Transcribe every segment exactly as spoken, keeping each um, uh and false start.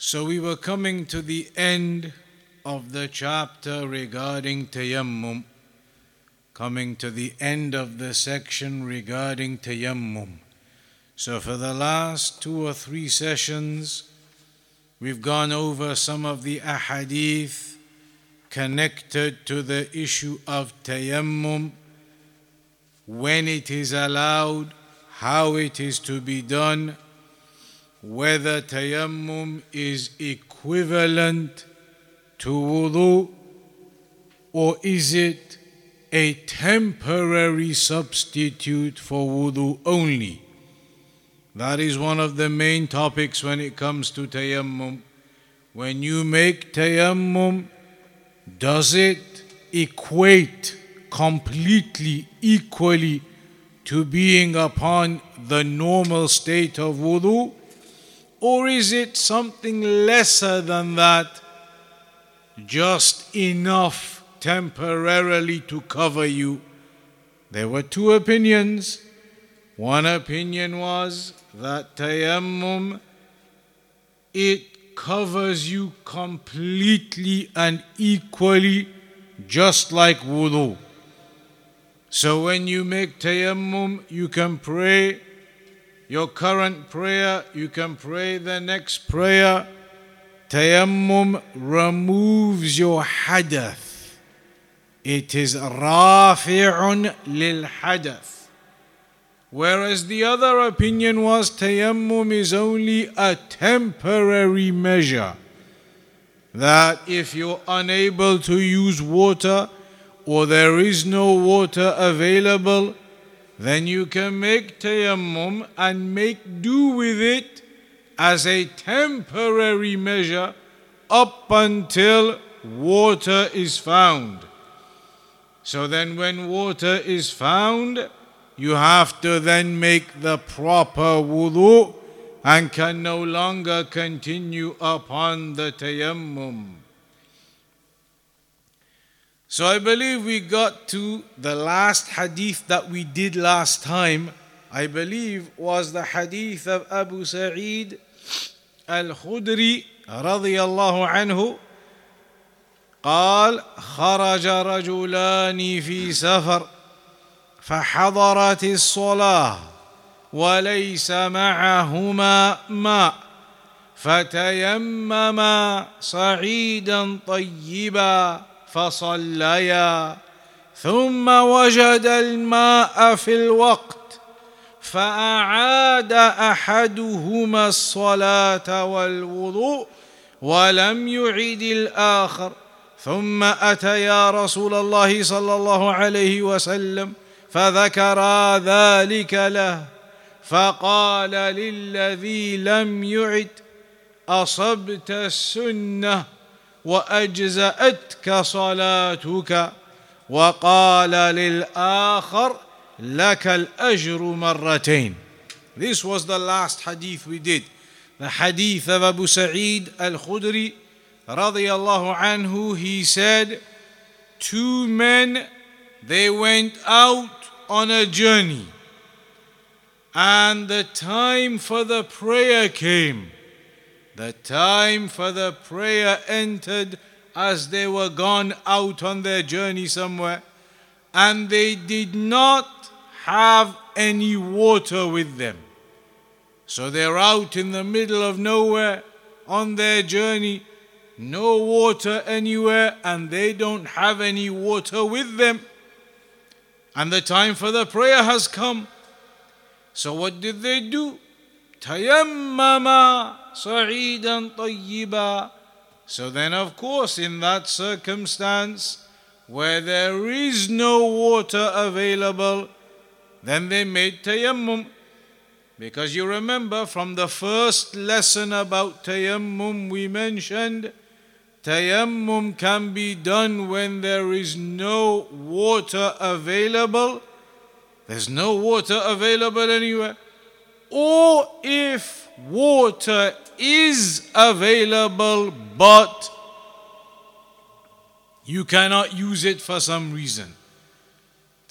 So we were coming to the end of the chapter regarding Tayammum, coming to the end of the section regarding Tayammum. So for the last two or three sessions, we've gone over some of the ahadith connected to the issue of Tayammum, when it is allowed, how it is to be done, whether Tayammum is equivalent to wudu, or is it a temporary substitute for wudu only. That is one of the main topics when it comes to Tayammum. When you make Tayammum, does it equate completely, equally to being upon the normal state of wudu? Or is it something lesser than that, just enough temporarily to cover you? There were two opinions. One opinion was that Tayammum, it covers you completely and equally, just like wudu. So when you make Tayammum, you can pray your current prayer, you can pray the next prayer. Tayammum removes your hadath. It is rafi'un lil hadath. Whereas the other opinion was Tayammum is only a temporary measure, that if you're unable to use water or there is no water available, then you can make Tayammum and make do with it as a temporary measure up until water is found. So then when water is found, you have to then make the proper wudu and can no longer continue upon the Tayammum. So I believe we got to the last hadith that we did last time. I believe was the hadith of Abu Sa'id al-Khudri radiyallahu anhu. قال خرج رجلان في سفر فحضرت الصلاة وليس معهما ماء فتيمما صعيدا طيبا فصليا ثم وجد الماء في الوقت فأعاد أحدهما الصلاة والوضوء ولم يعد الآخر ثم أتيا رسول الله صلى الله عليه وسلم فذكرا ذلك له فقال للذي لم يعد أصبت السنة وأجزأتك صلاتك وقال للآخر لك الأجر مرتين. This was the last hadith we did. The hadith of Abu Sa'id al-Khudri radiyallahu anhu, he said, two men, they went out on a journey and the time for the prayer came. The time for the prayer entered as they were gone out on their journey somewhere, and they did not have any water with them. So they're out in the middle of nowhere on their journey, no water anywhere, and they don't have any water with them. And the time for the prayer has come. So what did they do? Tayammama sa'idan tayyiba. So then, of course, in that circumstance where there is no water available, then they made Tayammum. Because you remember from the first lesson about tayammum we mentioned, tayammum can be done when there is no water available. There's no water available anywhere. Or if water is available but you cannot use it for some reason.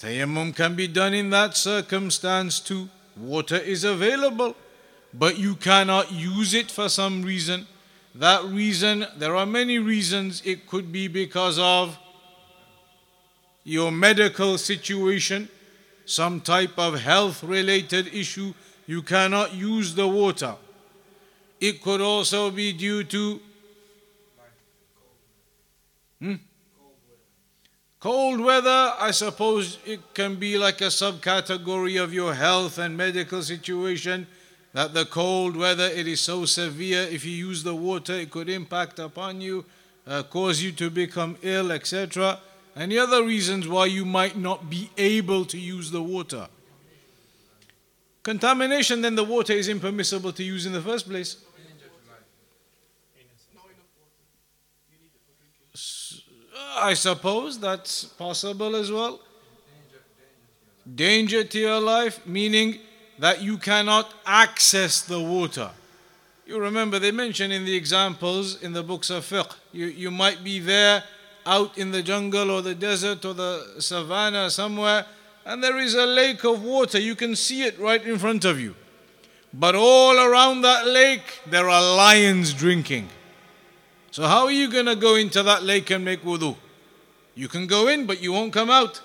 Tayammum can be done in that circumstance too. Water is available, but you cannot use it for some reason. That reason, there are many reasons. It could be because of your medical situation, some type of health-related issue. You cannot use the water. It could also be due to hmm? cold weather. I suppose it can be like a subcategory of your health and medical situation, that the cold weather, it is so severe, if you use the water, it could impact upon you, uh, cause you to become ill, et cetera. Any other reasons why you might not be able to use the water? Contamination, then the water is impermissible to use in the first place. I suppose that's possible as well. Danger to your life, meaning that you cannot access the water. You remember they mention in the examples in the books of fiqh, you, you might be there out in the jungle or the desert or the savannah somewhere, and there is a lake of water. You can see it right in front of you. But all around that lake, there are lions drinking. So how are you going to go into that lake and make wudu? You can go in, but you won't come out.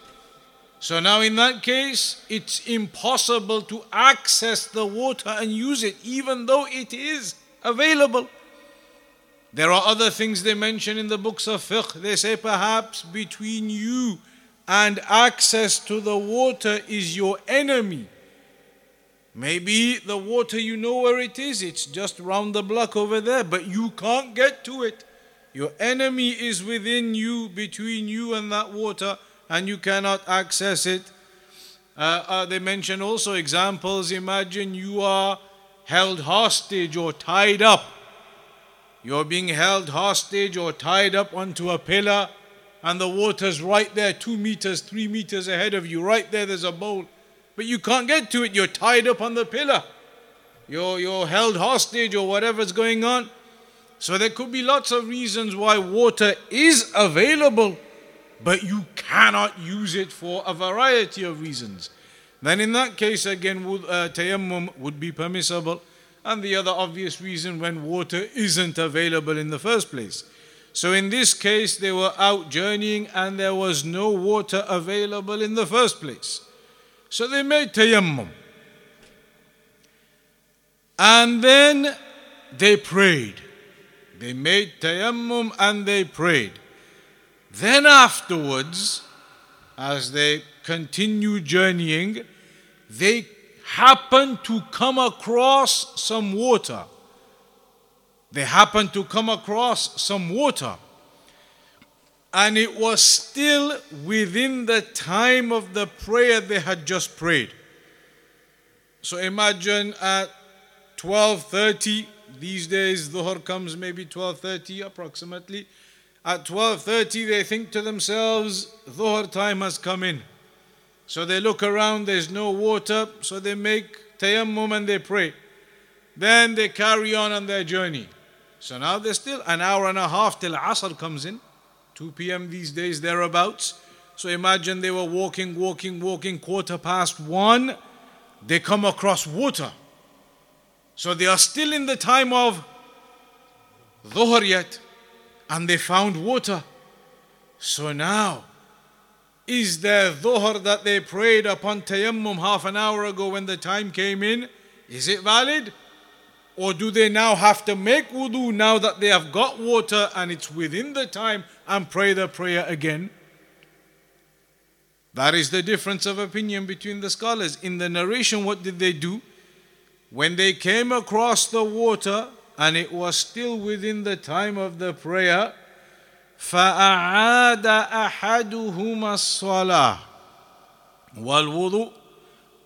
So now in that case, it's impossible to access the water and use it, even though it is available. There are other things they mention in the books of fiqh. They say perhaps between you and access to the water is your enemy. Maybe the water, you know where it is, it's just round the block over there, but you can't get to it. Your enemy is within you, between you and that water, and you cannot access it. Uh, uh, they mention also examples. Imagine you are held hostage or tied up. You're being held hostage or tied up onto a pillar, and the water's right there, two meters, three meters ahead of you. Right there, there's a bowl. But you can't get to it. You're tied up on the pillar. You're, you're held hostage or whatever's going on. So there could be lots of reasons why water is available, but you cannot use it for a variety of reasons. Then in that case, again, would, uh, tayammum would be permissible. And the other obvious reason, when water isn't available in the first place. So in this case, they were out journeying and there was no water available in the first place. So they made tayammum. And then they prayed. They made tayammum and they prayed. Then afterwards, as they continued journeying, they happened to come across some water. They happened to come across some water. And it was still within the time of the prayer they had just prayed. So imagine at twelve thirty, these days Dhuhr comes maybe twelve thirty approximately. At twelve thirty they think to themselves, Dhuhr time has come in. So they look around, there's no water, so they make tayammum and they pray. Then they carry on on their journey. So now they're still an hour and a half till Asr comes in. two p.m. these days, thereabouts. So imagine they were walking, walking, walking, quarter past one. They come across water. So they are still in the time of Dhuhr yet. And they found water. So now, is there Dhuhr that they prayed upon tayammum half an hour ago when the time came in? Is it valid? Or do they now have to make wudu now that they have got water and it's within the time and pray the prayer again? That is the difference of opinion between the scholars. In the narration, what did they do? When they came across the water and it was still within the time of the prayer, فَأَعَادَ أَحَدُهُمَا الصَّلَاةَ وَالْوُضُوءَ.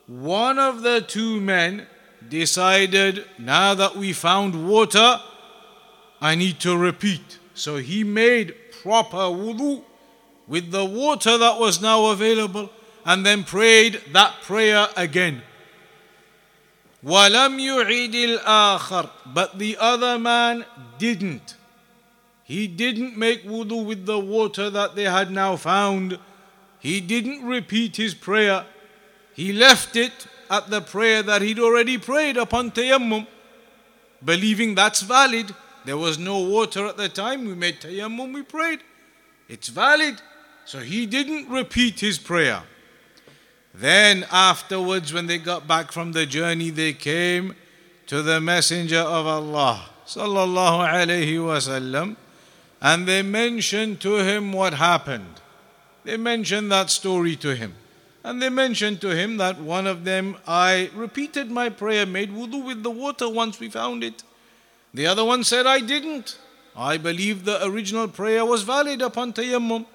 One of the two men decided, now that we found water, I need to repeat. So he made proper wudu with the water that was now available, and then prayed that prayer again. وَلَمْ يُعِدِ الْآخَرِ, but the other man didn't. He didn't make wudu with the water that they had now found. He didn't repeat his prayer. He left it at the prayer that he'd already prayed upon tayammum, believing that's valid. There was no water at the time. We made tayammum, we prayed. It's valid. So he didn't repeat his prayer. Then afterwards, when they got back from the journey, they came to the Messenger of Allah sallallahu alayhi wasallam, and they mentioned to him what happened. They mentioned that story to him. And they mentioned to him that one of them, I repeated my prayer, made wudu with the water once we found it. The other one said, I didn't. I believed the original prayer was valid upon tayammum.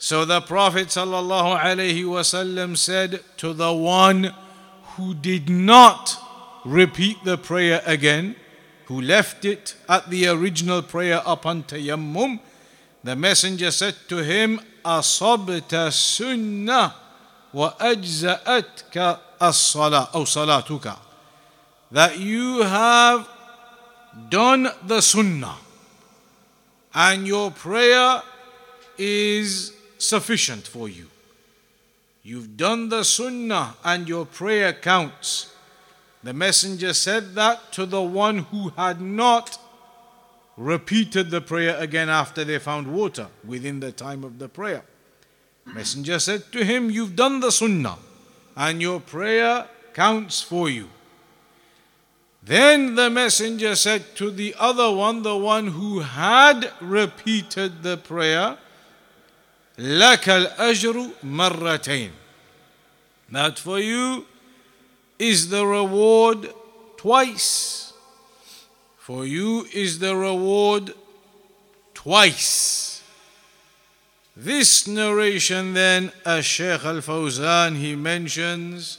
So the Prophet sallallahu alaihi wasallam said to the one who did not repeat the prayer again, who left it at the original prayer upon tayammum, the Messenger said to him, "Asabta sunnah wa ajza'atka as-salah aw salatuka," that you have done the sunnah and your prayer is sufficient for you. You've done the sunnah and your prayer counts. The Messenger said that to the one who had not repeated the prayer again after they found water within the time of the prayer. Messenger said to him, you've done the sunnah and your prayer counts for you. Then the Messenger said to the other one, the one who had repeated the prayer, لَكَ الْأَجْرُ مَرَّتَيْن, that for you is the reward twice. For you is the reward twice. This narration then, as Shaykh al-Fawzan, he mentions,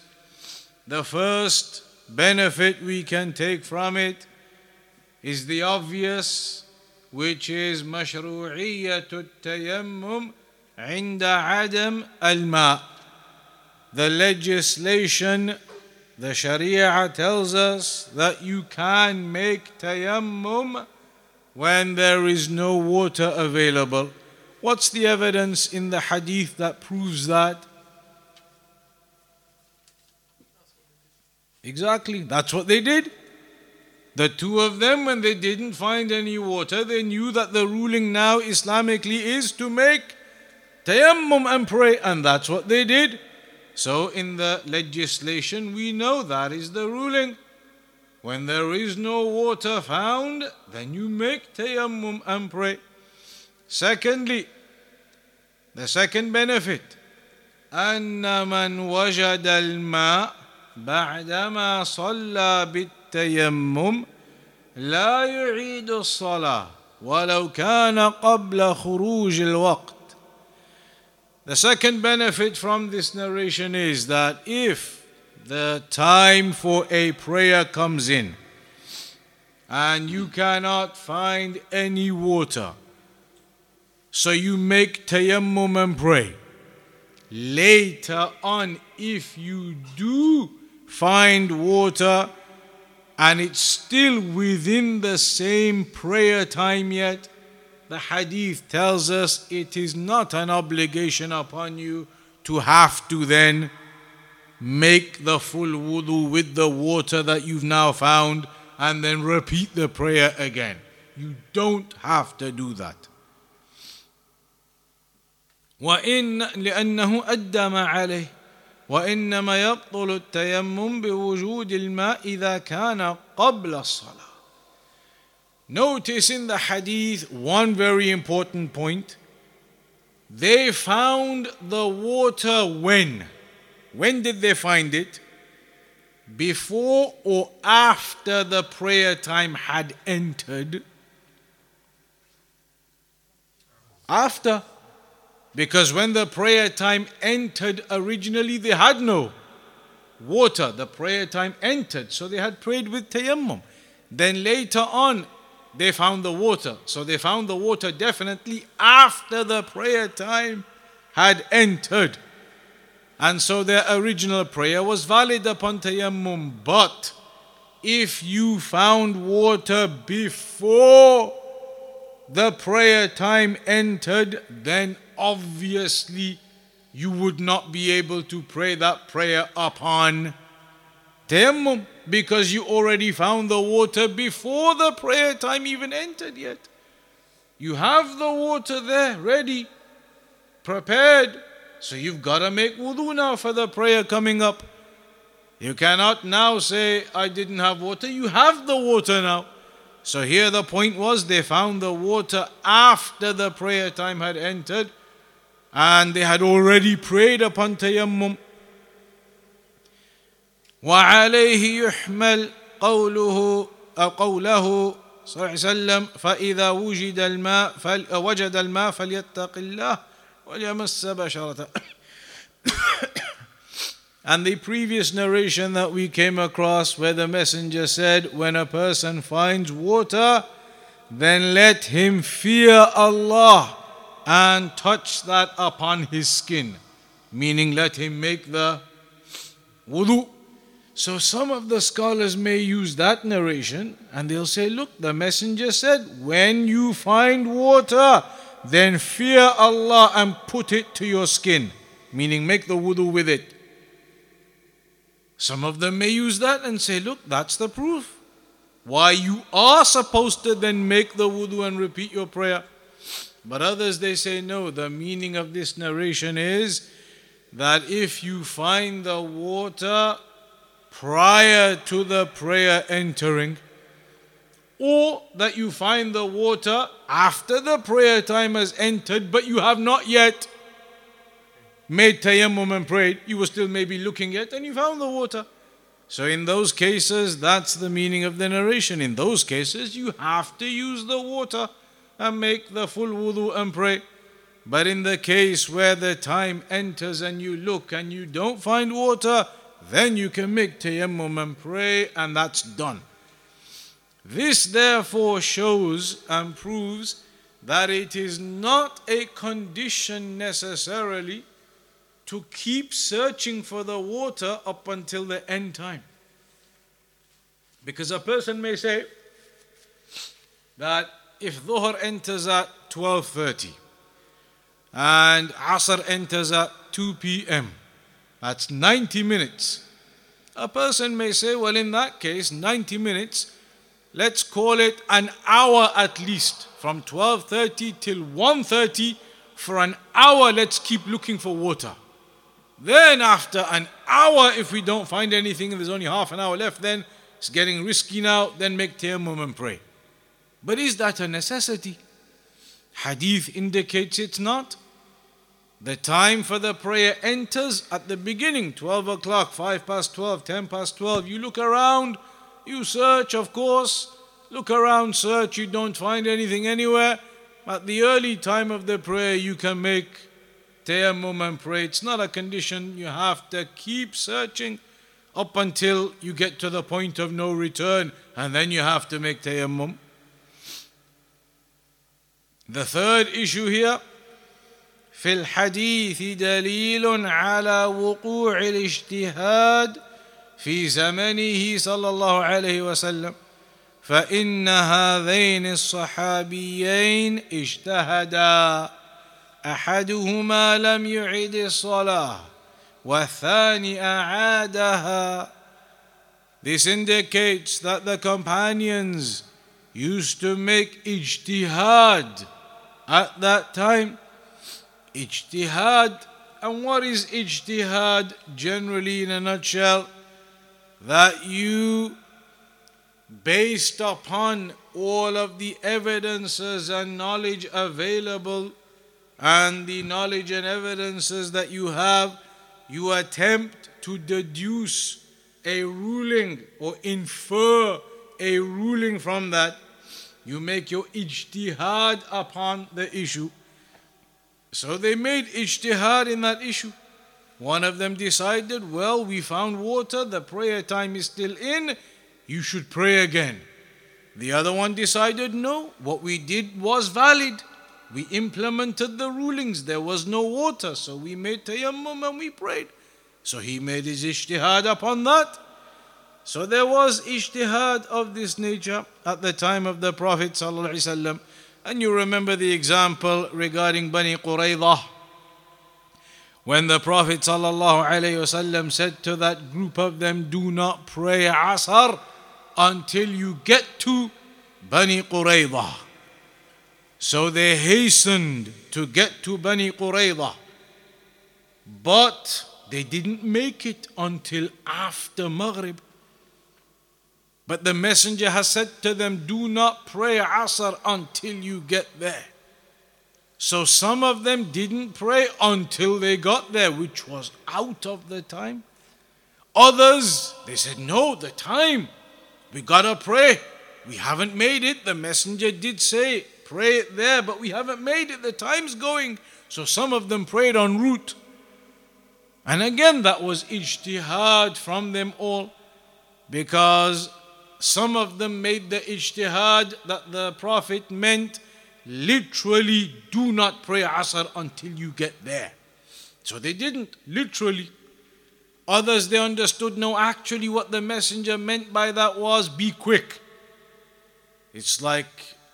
the first benefit we can take from it is the obvious, which is مشروعية التيمم عند عدم الماء. The legislation, the Sharia tells us that you can make tayammum when there is no water available. What's the evidence in the hadith that proves that? Exactly, that's what they did. The two of them, when they didn't find any water, they knew that the ruling now Islamically is to make tayammum and pray, and that's what they did. So in the legislation, we know that is the ruling. When there is no water found, then you make tayammum and pray. Secondly, the second benefit, أَنَّ مَنْ وَجَدَ الْمَاءَ بَعْدَمَا صَلَّى بِالتَّيَمُّمْ لَا يُعِيدُ الصَّلَاةَ وَلَوْ كَانَ قَبْلَ خُرُوجِ الْوَقْتِ. The second benefit from this narration is that if the time for a prayer comes in and you cannot find any water, so you make tayammum and pray. Later on, if you do find water and it's still within the same prayer time yet, the hadith tells us it is not an obligation upon you to have to then make the full wudu with the water that you've now found and then repeat the prayer again. You don't have to do that. وَإِنَّ لِأَنَّهُ أَدَّمَ عَلَيْهِ وَإِنَّمَا يَبْطُلُ التَّيَمُّمْ بِوُجُودِ الْمَاءِ إِذَا كَانَ قَبْلَ الصَّلَاةِ. Notice in the hadith one very important point. They found the water when? When did they find it? Before or after the prayer time had entered? After. Because when the prayer time entered originally, they had no water, the prayer time entered, so they had prayed with tayammum. Then later on, they found the water. So they found the water definitely after the prayer time had entered. And so their original prayer was valid upon tayammum. But if you found water before the prayer time entered, then obviously you would not be able to pray that prayer upon tayammum, because you already found the water before the prayer time even entered yet. You have the water there ready, prepared, so you've got to make wudu now for the prayer coming up. You cannot now say, I didn't have water. You have the water now. So here the point was, they found the water after the prayer time had entered, and they had already prayed upon tayammum. وَعَلَيْهِ يُحْمَلْ قَوْلُهُ أَوْ قَوْلَهُ صلى الله عليه وسلم فَإِذَا وُجِدَ الْمَاء فَوَجَدَ الْمَاءَ فَلْيَتَّقِ اللَّهَ وَلْيَمَسَّ بَشَرَتَهُ. And the previous narration that we came across, where the messenger said, when a person finds water, then let him fear Allah and touch that upon his skin, meaning let him make the wudu. So some of the scholars may use that narration and they'll say, look, the messenger said, when you find water, then fear Allah and put it to your skin, meaning make the wudu with it. Some of them may use that and say, look, that's the proof why you are supposed to then make the wudu and repeat your prayer. But others, they say, no, the meaning of this narration is that if you find the water prior to the prayer entering, or that you find the water after the prayer time has entered, but you have not yet made tayammum and prayed, you were still maybe looking at and you found the water. So in those cases, that's the meaning of the narration. In those cases, you have to use the water and make the full wudu and pray. But in the case where the time enters and you look and you don't find water, then you can make tayammum and pray, and that's done. This therefore shows and proves that it is not a condition necessarily to keep searching for the water up until the end time. Because a person may say that if Dhuhr enters at twelve thirty and Asr enters at two p.m., that's ninety minutes. A person may say, well, in that case, ninety minutes, let's call it an hour at least. From twelve thirty till one thirty, for an hour, let's keep looking for water. Then after an hour, if we don't find anything and there's only half an hour left, then it's getting risky now, then make tayammum and pray. But is that a necessity? Hadith indicates it's not. The time for the prayer enters at the beginning, twelve o'clock, five past twelve, ten past twelve. You look around, you search, of course. Look around, search, you don't find anything anywhere. At the early time of the prayer, you can make tayammum and pray. It's not a condition. You have to keep searching up until you get to the point of no return, and then you have to make tayammum. The third issue here, في الحديث دليل على وقوع الاجتهاد في زمنه صلى الله عليه وسلم فإن هذين الصحابيين اجتهدا أحدهما لم يعد الصلاة والثاني أعادها. This indicates that the companions used to make ijtihad at that time. Ijtihad, and what is ijtihad generally in a nutshell? That you, based upon all of the evidences and knowledge available and the knowledge and evidences that you have, you attempt to deduce a ruling or infer a ruling from that. You make your ijtihad upon the issue. So they made ijtihad in that issue. One of them decided, well, we found water, the prayer time is still in, you should pray again. The other one decided, no, what we did was valid. We implemented the rulings, there was no water, so we made tayammum and we prayed. So he made his ijtihad upon that. So there was ijtihad of this nature at the time of the Prophet ﷺ. And you remember the example regarding Bani Qurayza. When the Prophet ﷺ said to that group of them, do not pray Asr until you get to Bani Qurayza. So they hastened to get to Bani Qurayza. But they didn't make it until after Maghrib. But the Messenger has said to them, do not pray Asr until you get there. So some of them didn't pray until they got there, which was out of the time. Others, they said, no, the time. We gotta pray. We haven't made it. The Messenger did say, pray it there, but we haven't made it. The time's going. So some of them prayed en route. And again, that was ijtihad from them all, because some of them made the ijtihad that the Prophet meant literally, do not pray Asr until you get there. So they didn't, literally. Others, they understood, no, actually what the Messenger meant by that was, be quick. It's like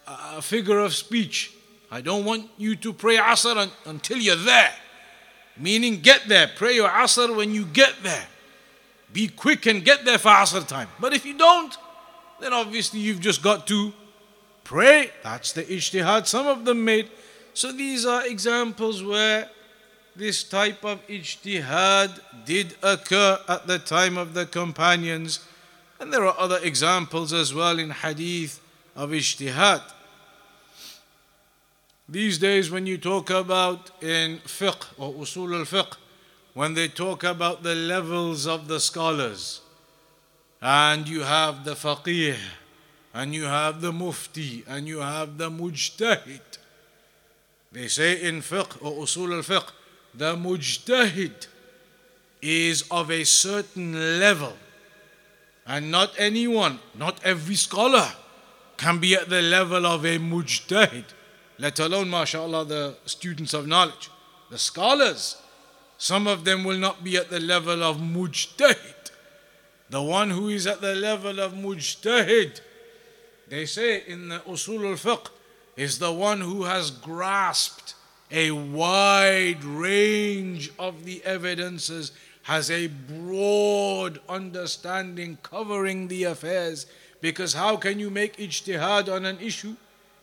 a figure of speech. I don't want you to pray Asr un- until you're there. Meaning, get there. Pray your Asr when you get there. Be quick and get there for Asr time. But if you don't, then obviously you've just got to pray. That's the ijtihad some of them made. So these are examples where this type of ijtihad did occur at the time of the companions. And there are other examples as well in hadith of ijtihad. These days when you talk about in fiqh or usul al-fiqh, when they talk about the levels of the scholars, and you have the faqih, and you have the mufti, and you have the mujtahid. They say in fiqh or usul al-fiqh, the mujtahid is of a certain level. And not anyone, not every scholar can be at the level of a mujtahid, let alone, mashallah, the students of knowledge. The scholars, some of them will not be at the level of mujtahid. The one who is at the level of mujtahid, they say in the usul al-fiqh, is the one who has grasped a wide range of the evidences, has a broad understanding covering the affairs. Because how can you make ijtihad on an issue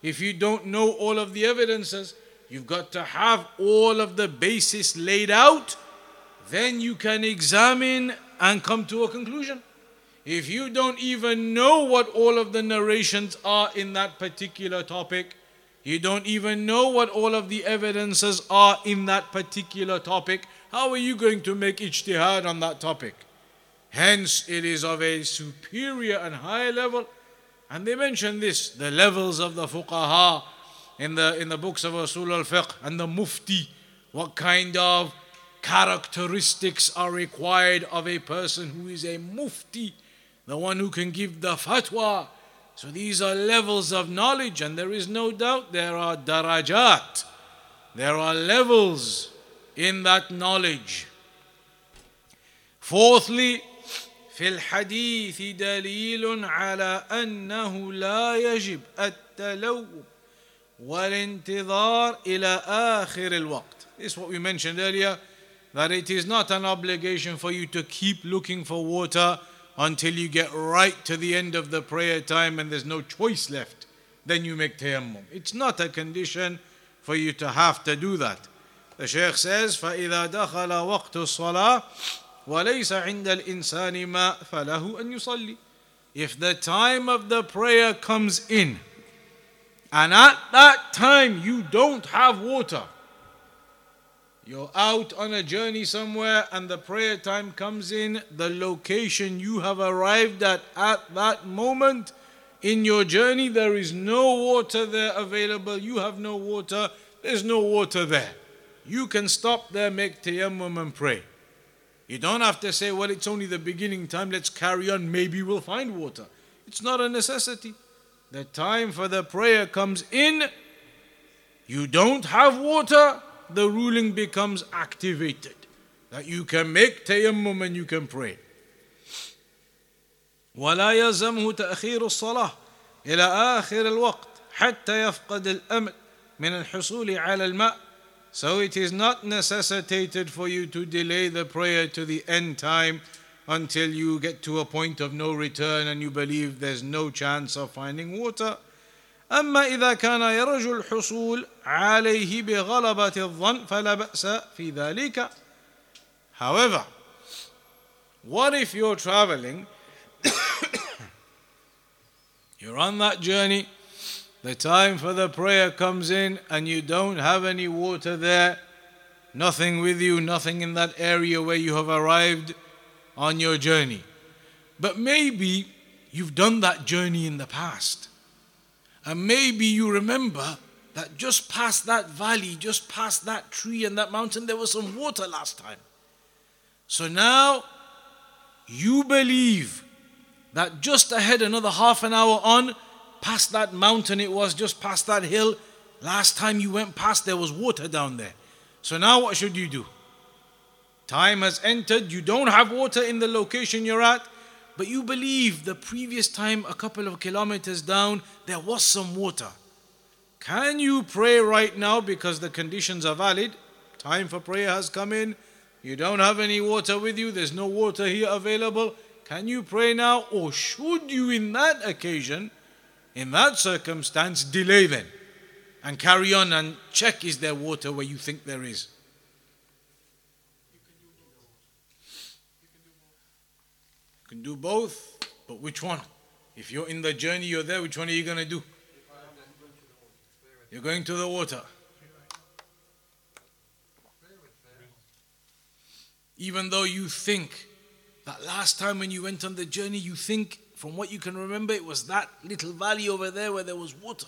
if you don't know all of the evidences? You've got to have all of the basis laid out. Then you can examine and come to a conclusion. If you don't even know what all of the narrations are in that particular topic, you don't even know what all of the evidences are in that particular topic, how are you going to make ijtihad on that topic? Hence, it is of a superior and higher level. And they mention this, the levels of the fuqaha in the, in the books of Usul al-Fiqh, and the mufti. What kind of characteristics are required of a person who is a mufti, the one who can give the fatwa. So these are levels of knowledge, and there is no doubt there are darajat. There are levels in that knowledge. Fourthly, في الحديث دليل على أنه لا يجب التلوم والانتظار إلى آخر الوقت. This is what we mentioned earlier, that it is not an obligation for you to keep looking for water until you get right to the end of the prayer time and there's no choice left. Then you make tayammum. It's not a condition for you to have to do that. The Shaykh says, فَإِذَا دَخَلَ وَقْتُ الصَّلَاةِ وَلَيْسَ عِنْدَ الْإِنسَانِ مَا فَلَهُ أَنْ يُصَلِّ. If the time of the prayer comes in, and at that time you don't have water, you're out on a journey somewhere and the prayer time comes in, the location you have arrived at at that moment in your journey, there is no water there available, you have no water, there's no water there. You can stop there, make tayammum and pray. You don't have to say, well, it's only the beginning time, let's carry on, maybe we'll find water. It's not a necessity. The time for the prayer comes in, you don't have water, the ruling becomes activated. That you can make tayammum and you can pray. وَلَا يَلْزَمْهُ تَأْخِيرُ الصَّلَاةِ إِلَىٰ آخِرِ الْوَقْتِ حَتَّى يَفْقَدَ الْأَمْلِ مِنَ الْحُصُولِ عَلَى الْمَاءِ. So it is not necessitated for you to delay the prayer to the end time until you get to a point of no return and you believe there's no chance of finding water. أما إذا كان يرجو الحصول عليه بغلبة الظن فلا بأس في ذلك. However, what if you're traveling, you're on that journey, the time for the prayer comes in and you don't have any water there, nothing with you, nothing in that area where you have arrived on your journey. But maybe you've done that journey in the past. And maybe you remember that just past that valley, just past that tree and that mountain, there was some water last time. So now you believe that just ahead, another half an hour on, past that mountain it was, just past that hill, last time you went past there was water down there. So now what should you do? Time has entered, you don't have water in the location you're at, but you believe the previous time, a couple of kilometers down, there was some water. Can you pray right now because the conditions are valid? Time for prayer has come in. You don't have any water with you. There's no water here available. Can you pray now? Or should you, in that occasion, in that circumstance, delay then and carry on and check is there water where you think there is? Can do both, but which one? If you're in the journey, you're there, which one are you going to do? You're going to the water. Even though you think that last time when you went on the journey, you think from what you can remember, it was that little valley over there where there was water.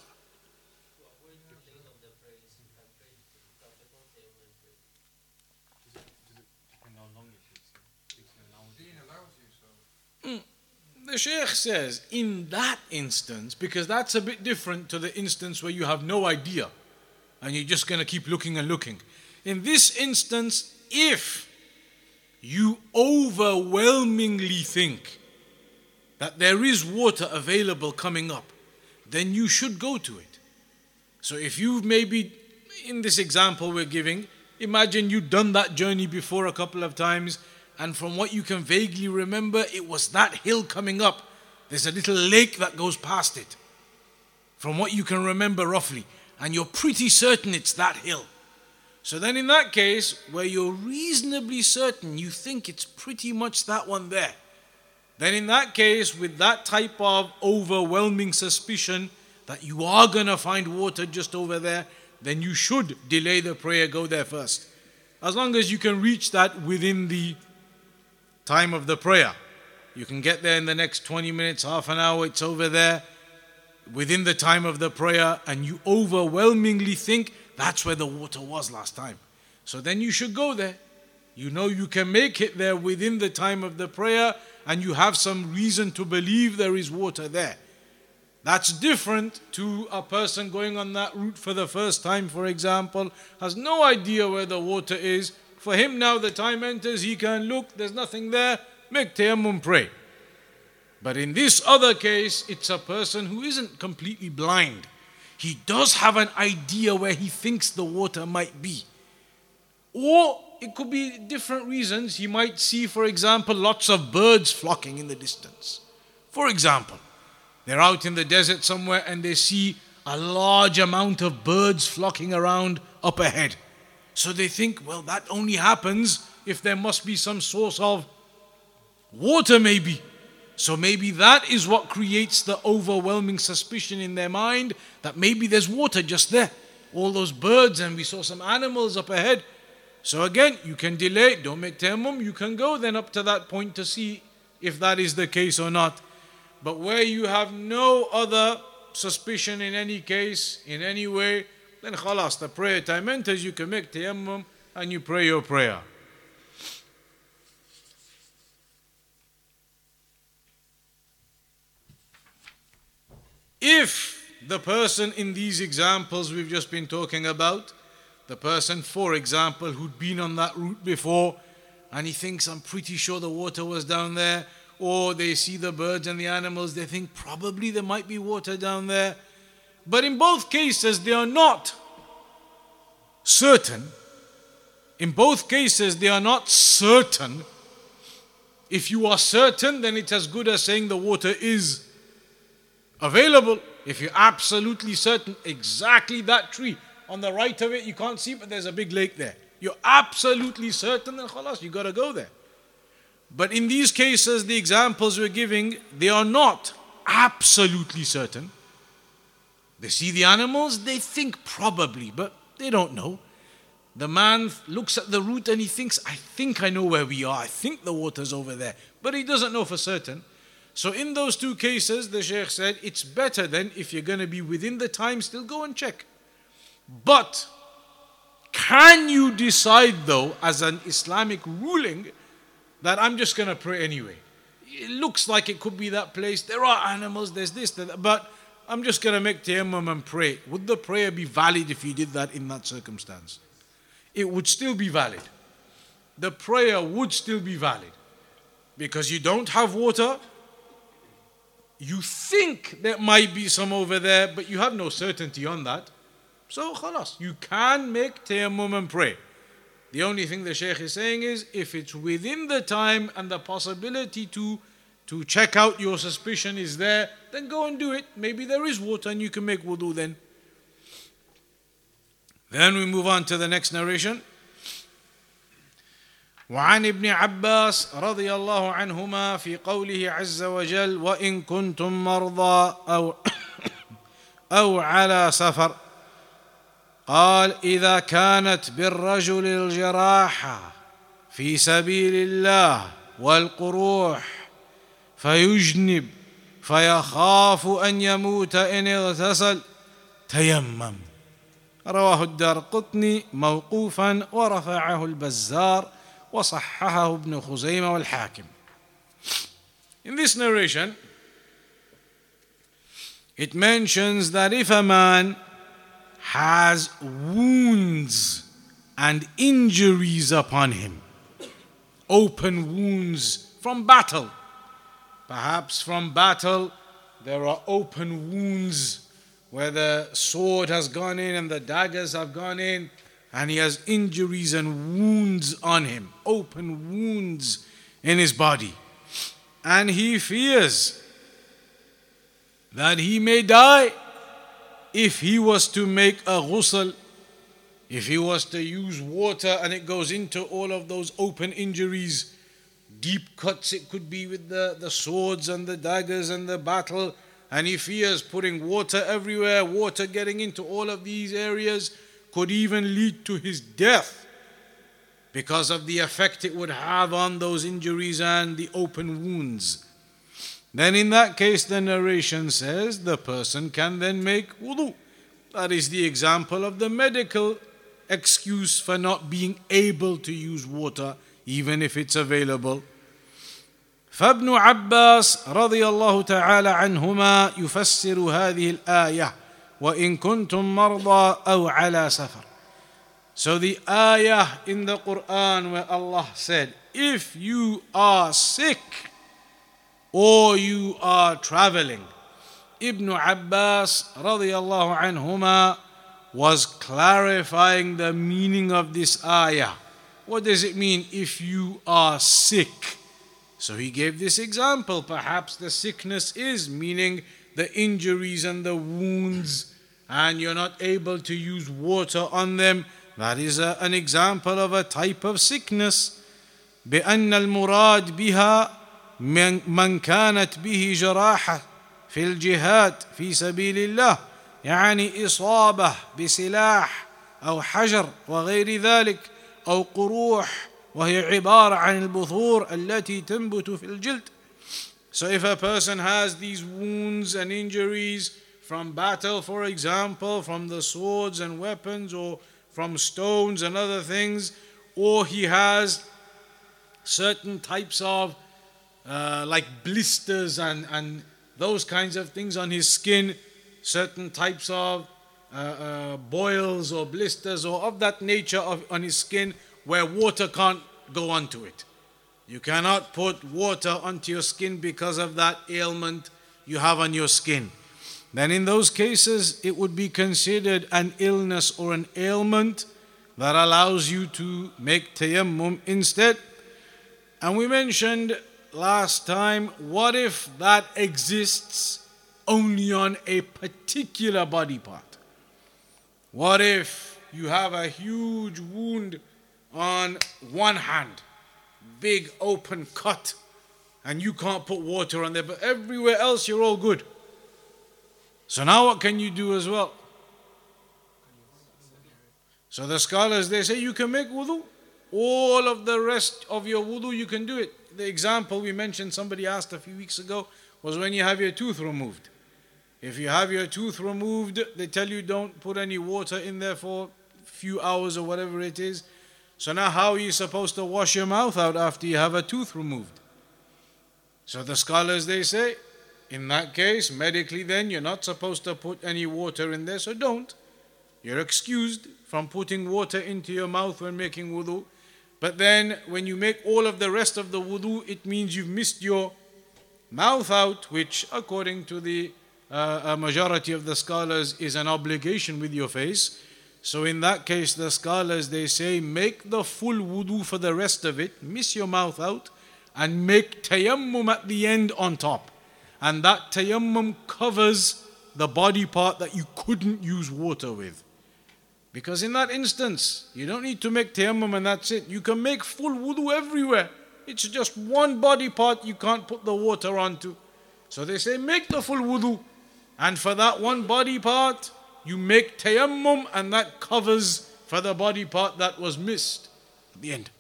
The Shaykh says, in that instance, because that's a bit different to the instance where you have no idea and you're just going to keep looking and looking. In this instance, if you overwhelmingly think that there is water available coming up, then you should go to it. So if you've maybe, in this example we're giving, imagine you've done that journey before a couple of times, and from what you can vaguely remember, it was that hill coming up. There's a little lake that goes past it. From what you can remember roughly. And you're pretty certain it's that hill. So then in that case, where you're reasonably certain, you think it's pretty much that one there. Then in that case, with that type of overwhelming suspicion that you are going to find water just over there, then you should delay the prayer, go there first. As long as you can reach that within the time of the prayer. You can get there in the next twenty minutes, half an hour, it's over there, within the time of the prayer, and you overwhelmingly think that's where the water was last time. So then you should go there. You know you can make it there within the time of the prayer, and you have some reason to believe there is water there. That's different to a person going on that route for the first time, for example, has no idea where the water is. For him now the time enters, he can look, there's nothing there, make tayammum, pray. But in this other case, it's a person who isn't completely blind. He does have an idea where he thinks the water might be. Or it could be different reasons. He might see, for example, lots of birds flocking in the distance. For example, they're out in the desert somewhere and they see a large amount of birds flocking around up ahead. So they think, well, that only happens if there must be some source of water maybe. So maybe that is what creates the overwhelming suspicion in their mind that maybe there's water just there. All those birds and we saw some animals up ahead. So again, you can delay, don't make tayammum, you can go then up to that point to see if that is the case or not. But where you have no other suspicion in any case, in any way, then khalas, the prayer time enters, you can make tayammum and you pray your prayer. If the person in these examples we've just been talking about, the person, for example, who'd been on that route before, and he thinks, I'm pretty sure the water was down there, or they see the birds and the animals, they think probably there might be water down there. But in both cases, they are not certain. In both cases, they are not certain. If you are certain, then it's as good as saying the water is available. If you're absolutely certain, exactly that tree, on the right of it, you can't see, but there's a big lake there. You're absolutely certain, then khalas, you got to go there. But in these cases, the examples we're giving, they are not absolutely certain. They see the animals, they think probably, but they don't know. The man looks at the route and he thinks, I think I know where we are. I think the water's over there. But he doesn't know for certain. So in those two cases, the Shaykh said, it's better then, if you're going to be within the time, still go and check. But can you decide though, as an Islamic ruling, that I'm just going to pray anyway? It looks like it could be that place. There are animals, there's this, there, but I'm just going to make tayammum and pray. Would the prayer be valid if you did that in that circumstance? It would still be valid. The prayer would still be valid. Because you don't have water. You think there might be some over there, but you have no certainty on that. So, khalas, you can make tayammum and pray. The only thing the Shaykh is saying is, if it's within the time and the possibility to, to check out your suspicion is there, then go and do it. Maybe there is water and you can make wudu then. Then we move on to the next narration. وعن ابن عباس رضي الله عنهما في قوله عز وجل وإن كنتم مرضى أو أو على سفر قال إذا كانت بالرجل الجراحة في سبيل الله والقروح فيجنب فيخاف أن يموت إن اغتسل تيمم رواه الدارقطني موقوفا ورفعه البزار وصححه ابن خزيمة والحاكم. In this narration, it mentions that if a man has wounds and injuries upon him, open wounds from battle. Perhaps from battle there are open wounds where the sword has gone in and the daggers have gone in, and he has injuries and wounds on him, open wounds in his body, and he fears that he may die. If he was to make a ghusl, if he was to use water and it goes into all of those open injuries, deep cuts it could be with the, the swords and the daggers and the battle, and he fears putting water everywhere, water getting into all of these areas could even lead to his death because of the effect it would have on those injuries and the open wounds. Then in that case, the narration says the person can then make wudu. That is the example of the medical excuse for not being able to use water, even if it's available. فابن عباس رضي الله تعالى عنهما يفسر هذه الآية وإن كنتم مرضى أو على سفر. So the ayah in the Quran where Allah said, if you are sick, or you are traveling. Ibn Abbas radiyallahu anhuma was clarifying the meaning of this ayah. What does it mean if you are sick? So he gave this example. Perhaps the sickness is meaning the injuries and the wounds, and you're not able to use water on them. That is a, an example of a type of sickness. بأن المراد بها من كانت به جراحة في الجهاد في سبيل الله يعني إصابة بسلاح أو حجر وغير ذلك أو قروح وهي عبارة عن البثور التي تنبت في الجلد. So if a person has these wounds and injuries from battle, for example, from the swords and weapons, or from stones and other things, or he has certain types of Uh, like blisters and, and those kinds of things on his skin, certain types of uh, uh, boils or blisters or of that nature of, on his skin where water can't go onto it. You cannot put water onto your skin because of that ailment you have on your skin. Then in those cases, it would be considered an illness or an ailment that allows you to make tayammum instead. And we mentioned last time, what if that exists only on a particular body part? What if you have a huge wound on one hand, big open cut, and you can't put water on there, but everywhere else you're all good? So now what can you do as well? So the scholars, they say you can make wudu. All of the rest of your wudu, you can do it. The example we mentioned, somebody asked a few weeks ago, was when you have your tooth removed. If you have your tooth removed, they tell you don't put any water in there for a few hours or whatever it is. So now how are you supposed to wash your mouth out after you have a tooth removed? So the scholars, they say, in that case, medically then, you're not supposed to put any water in there, so don't. You're excused from putting water into your mouth when making wudu. But then when you make all of the rest of the wudu, it means you've missed your mouth out, which according to the uh, majority of the scholars is an obligation with your face. So in that case, the scholars, they say, make the full wudu for the rest of it, miss your mouth out, and make tayammum at the end on top. And that tayammum covers the body part that you couldn't use water with. Because in that instance, you don't need to make tayammum and that's it. You can make full wudu everywhere. It's just one body part you can't put the water onto. So they say, make the full wudu. And for that one body part, you make tayammum, and that covers for the body part that was missed at the end.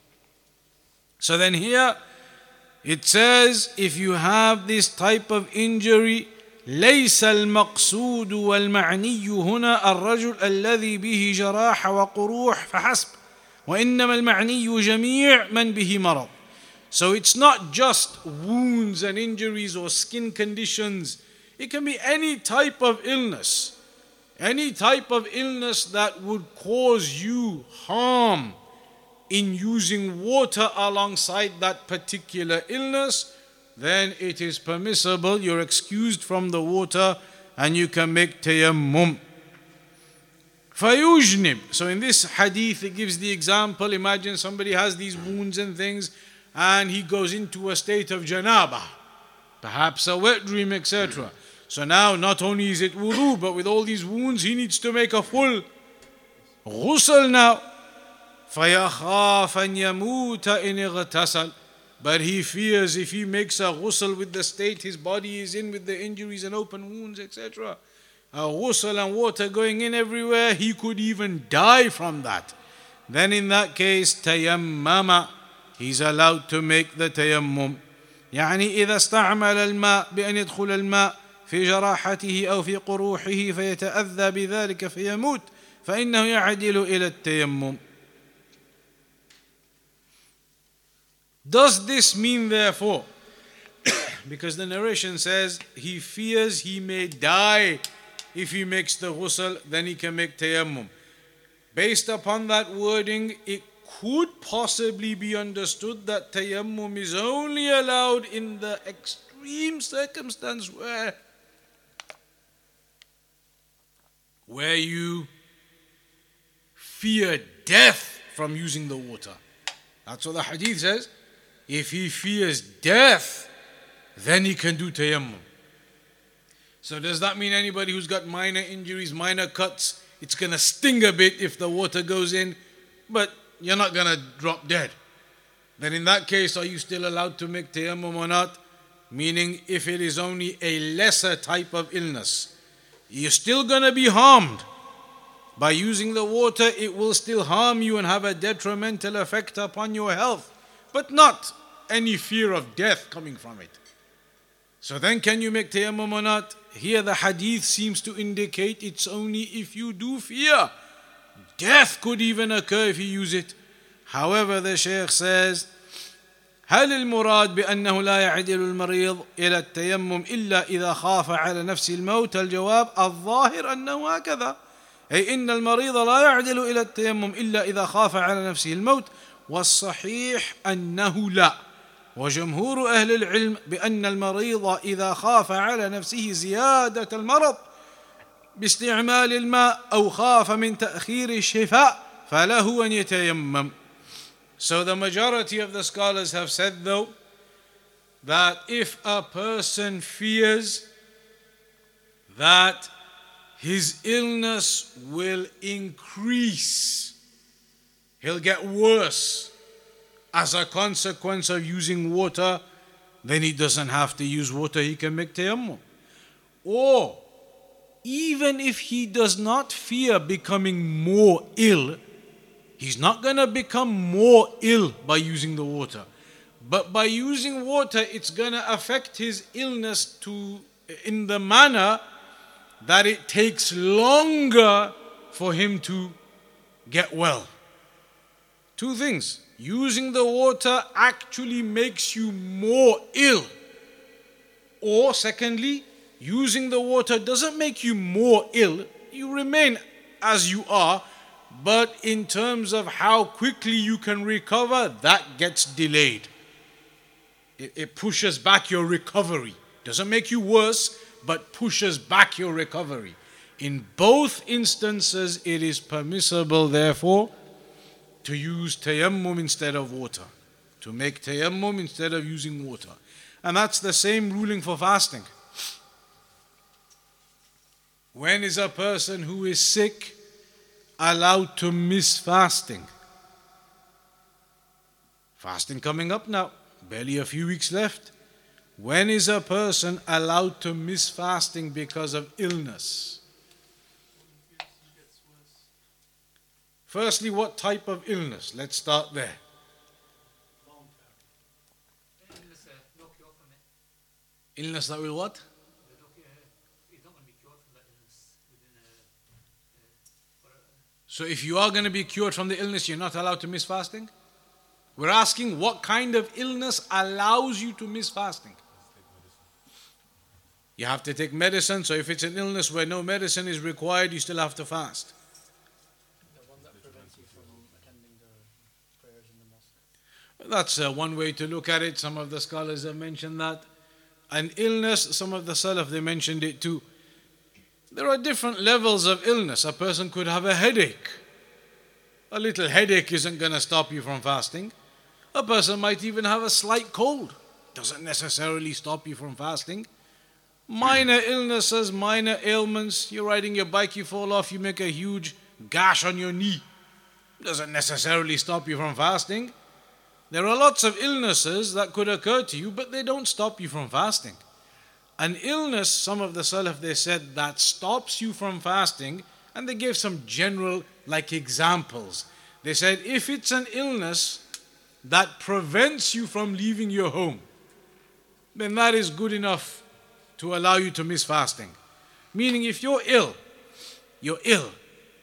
So then here, it says, if you have this type of injury, ليس المقصود والمعني هنا الرجل الذي به جراح وقروح فحسب وإنما المعني جميع من به مرض. So it's not just wounds and injuries or skin conditions. It can be any type of illness. Any type of illness that would cause you harm in using water alongside that particular illness, then it is permissible, you're excused from the water, and you can make tayammum. فَيُجْنِب. So in this hadith, it gives the example, imagine somebody has these wounds and things, and he goes into a state of janabah, perhaps a wet dream, et cetera. So now, not only is it wudu, but with all these wounds, he needs to make a full ghusl now. فَيَخَافَ أَنْ يَمُوتَ إِنْ اغْتَسَلَ. But he fears if he makes a ghusl with the state his body is in, with the injuries and open wounds, et cetera. A ghusl and water going in everywhere, he could even die from that. Then in that case, tayammama, he's allowed to make the tayammum. يعني إذا استعمل الماء بأن يدخل الماء في جراحته أو في قروحه فيتأذى بذلك فيموت فإنه يعدل إلى التيمم. Does this mean therefore, because the narration says he fears he may die if he makes the ghusl, then he can make tayammum. Based upon that wording, it could possibly be understood that tayammum is only allowed in the extreme circumstance where, where you fear death from using the water. That's what the hadith says. If he fears death, then he can do tayammum. So does that mean anybody who's got minor injuries, minor cuts, it's going to sting a bit if the water goes in, but you're not going to drop dead? Then in that case, are you still allowed to make tayammum or not? Meaning, if it is only a lesser type of illness, you're still going to be harmed. By using the water, it will still harm you and have a detrimental effect upon your health, but not any fear of death coming from it. So then can you make tayammum or not? Here the hadith seems to indicate it's only if you do fear. Death could even occur if you use it. However, the Shaykh says, هل المراد بأنه لا يعدل المريض إلى التيمم إلا إذا خاف على نفس الموت؟ الجواب: الظاهر أنه هكذا، أي إن المريض لا يعدل إلى التيمم إلا إذا خاف على نفسه الموت، والصحيح أنه لا، وجمهور أهل العلم بأن المريض إذا خاف على نفسه زيادة المرض باستعمال الماء أو خاف من تأخير الشفاء فله أن يتيمم. So the majority of the scholars have said, though, that if a person fears that his illness will increase, he'll get worse as a consequence of using water, then he doesn't have to use water, he can make tayammum. Or even if he does not fear becoming more ill, he's not going to become more ill by using the water. But by using water, it's going to affect his illness to in the manner that it takes longer for him to get well. Two things. Using the water actually makes you more ill. Or secondly, using the water doesn't make you more ill. You remain as you are. But in terms of how quickly you can recover, that gets delayed. It, it pushes back your recovery. Doesn't make you worse, but pushes back your recovery. In both instances, it is permissible, therefore, to use tayammum instead of water. To make tayammum instead of using water. And that's the same ruling for fasting. When is a person who is sick allowed to miss fasting? Fasting coming up now, barely a few weeks left. When is a person allowed to miss fasting because of illness? Firstly, what type of illness? Let's start there. Illness that will what? So if you are going to be cured from the illness, you're not allowed to miss fasting? We're asking what kind of illness allows you to miss fasting? You have to take medicine, so if it's an illness where no medicine is required, you still have to fast. The one that prevents you from attending the prayers in the mosque. That's uh, one way to look at it. Some of the scholars have mentioned that. An illness, some of the Salaf, they mentioned it too. There are different levels of illness. A person could have a headache. A little headache isn't going to stop you from fasting. A person might even have a slight cold. Doesn't necessarily stop you from fasting. Minor illnesses, minor ailments. You're riding your bike, you fall off, you make a huge gash on your knee. Doesn't necessarily stop you from fasting. There are lots of illnesses that could occur to you, but they don't stop you from fasting. An illness, some of the Salaf, they said, that stops you from fasting, and they gave some general, like, examples. They said, if it's an illness that prevents you from leaving your home, then that is good enough to allow you to miss fasting. Meaning, if you're ill, you're ill,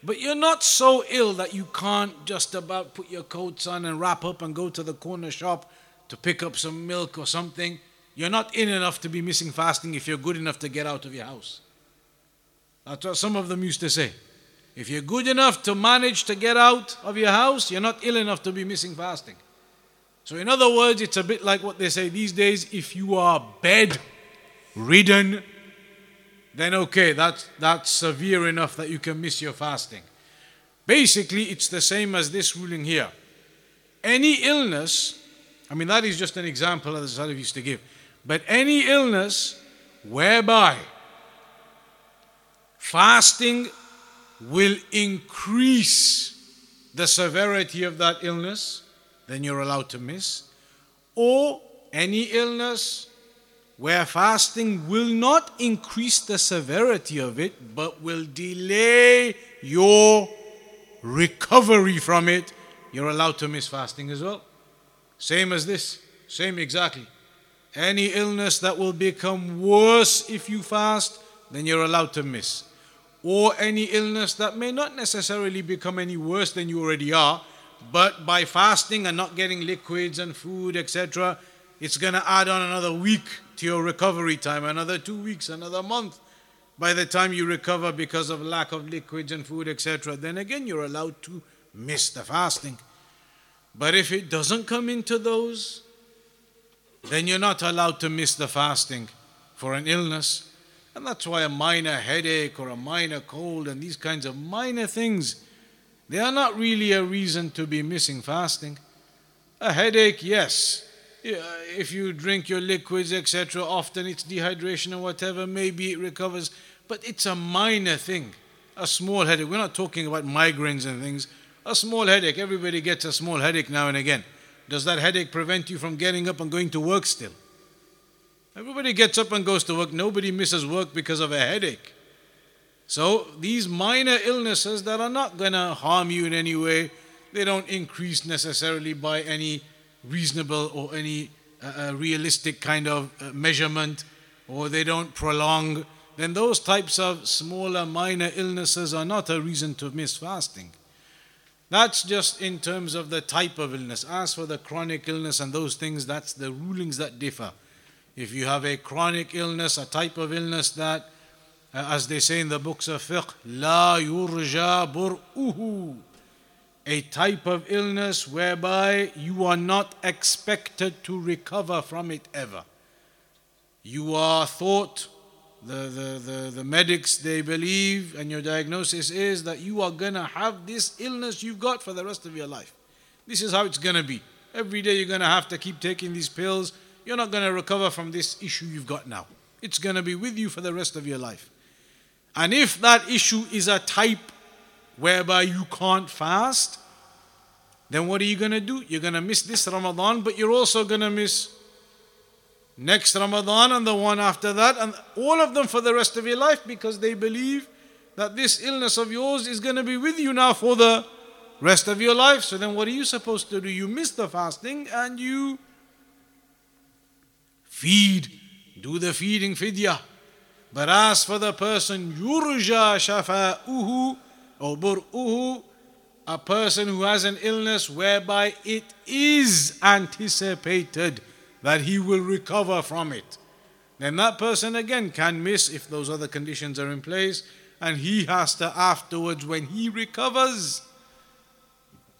but you're not so ill that you can't just about put your coats on and wrap up and go to the corner shop to pick up some milk or something. You're not in enough to be missing fasting if you're good enough to get out of your house. That's what some of them used to say. If you're good enough to manage to get out of your house, you're not ill enough to be missing fasting. So in other words, it's a bit like what they say these days, if you are bedridden, then okay, that's, that's severe enough that you can miss your fasting. Basically, it's the same as this ruling here. Any illness, I mean, that is just an example that the Salaf used to give. But any illness whereby fasting will increase the severity of that illness, then you're allowed to miss. Or any illness where fasting will not increase the severity of it, but will delay your recovery from it, you're allowed to miss fasting as well. Same as this, same exactly. Any illness that will become worse if you fast, then you're allowed to miss. Or any illness that may not necessarily become any worse than you already are, But by fasting and not getting liquids and food, et cetera, it's going to add on another week to your recovery time, another two weeks, another month. By the time you recover because of lack of liquids and food, et cetera, then again you're allowed to miss the fasting. But if it doesn't come into those, then you're not allowed to miss the fasting for an illness. And that's why a minor headache or a minor cold and these kinds of minor things, they are not really a reason to be missing fasting. A headache, yes. If you drink your liquids, et cetera, often it's dehydration or whatever, maybe it recovers. But it's a minor thing, a small headache. We're not talking about migraines and things. A small headache. Everybody gets a small headache now and again. Does that headache prevent you from getting up and going to work still? Everybody gets up and goes to work. Nobody misses work because of a headache. So these minor illnesses that are not going to harm you in any way, they don't increase necessarily by any reasonable or any uh, uh, realistic kind of uh, measurement, or they don't prolong, then those types of smaller minor illnesses are not a reason to miss fasting. That's just in terms of the type of illness. As for the chronic illness and those things, that's the rulings that differ. If you have a chronic illness, a type of illness that, Uh, as they say in the books of fiqh, la yurja bur'uhu, a type of illness whereby you are not expected to recover from it ever. You are thought, the, the, the, the medics, they believe, and your diagnosis is that you are going to have this illness you've got for the rest of your life. This is how it's going to be. Every day you're going to have to keep taking these pills. You're not going to recover from this issue you've got now. It's going to be with you for the rest of your life. And if that issue is a type whereby you can't fast, then what are you going to do? You're going to miss this Ramadan, but you're also going to miss next Ramadan and the one after that, and all of them for the rest of your life, because they believe that this illness of yours is going to be with you now for the rest of your life. So then what are you supposed to do? You miss the fasting and you feed, do the feeding fidyah. But as for the person, yurja shafa'uhu or bur'uhu, a person who has an illness whereby it is anticipated that he will recover from it, then that person again can miss if those other conditions are in place, and he has to afterwards, when he recovers,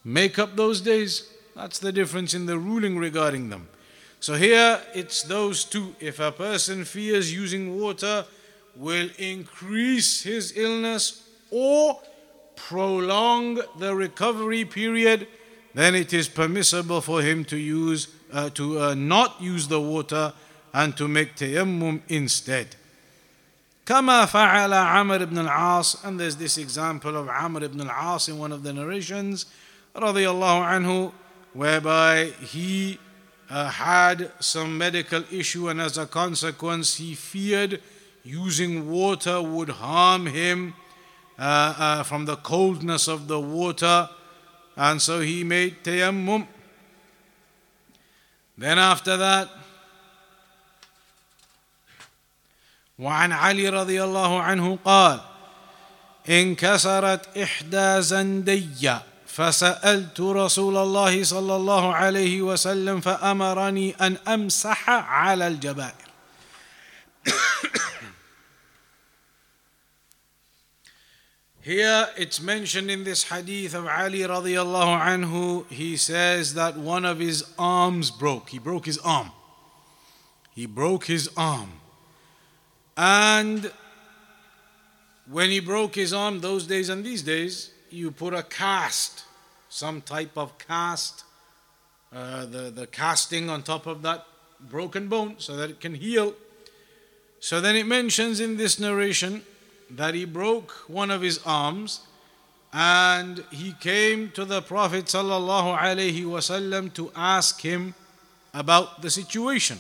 make up those days. That's the difference in the ruling regarding them. So here it's those two. If a person fears using water will increase his illness or prolong the recovery period, then it is permissible for him to use, uh, to uh, not use the water and to make tayammum instead. Kama fa'ala Amr ibn al-As, and there's this example of Amr ibn al-As in one of the narrations, radiyallahu anhu, whereby he Uh, had some medical issue, and as a consequence he feared using water would harm him uh, uh, from the coldness of the water, and so he made tayammum. Then after that, وعن علي رضي الله عنه قال انكسرت إحدى زندية فسألت رسول الله صلى الله عليه وسلم فأمرني أن أمسح على الجبائر Here it's mentioned in this hadith of Ali radiyallahu anhu, he says that one of his arms broke. He broke his arm. He broke his arm. And when he broke his arm, those days and these days, you put a cast, some type of cast, uh, the, the casting on top of that broken bone so that it can heal. So then it mentions in this narration that he broke one of his arms, and he came to the Prophet sallallahu alaihi wasallam to ask him about the situation.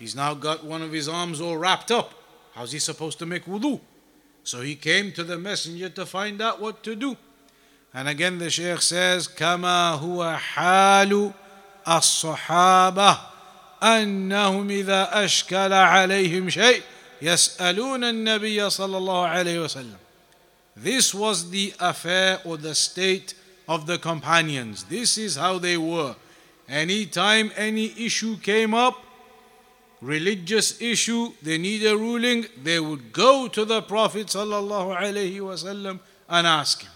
He's now got one of his arms all wrapped up. How's he supposed to make wudu? So he came to the messenger to find out what to do. And again the Shaykh says, كَمَا هُوَ حَالُ الصُّحَابَةِ أَنَّهُمْ إِذَا أَشْكَلَ عَلَيْهِمْ شَيْءٍ يَسْأَلُونَ النَّبِيَّ صَلَى اللَّهُ عَلَيْهِ وَسَلَّمَ. This was the affair or the state of the companions. This is how they were. Any time any issue came up, religious issue, they need a ruling, they would go to the Prophet sallallahu alaihi wasallam and ask him.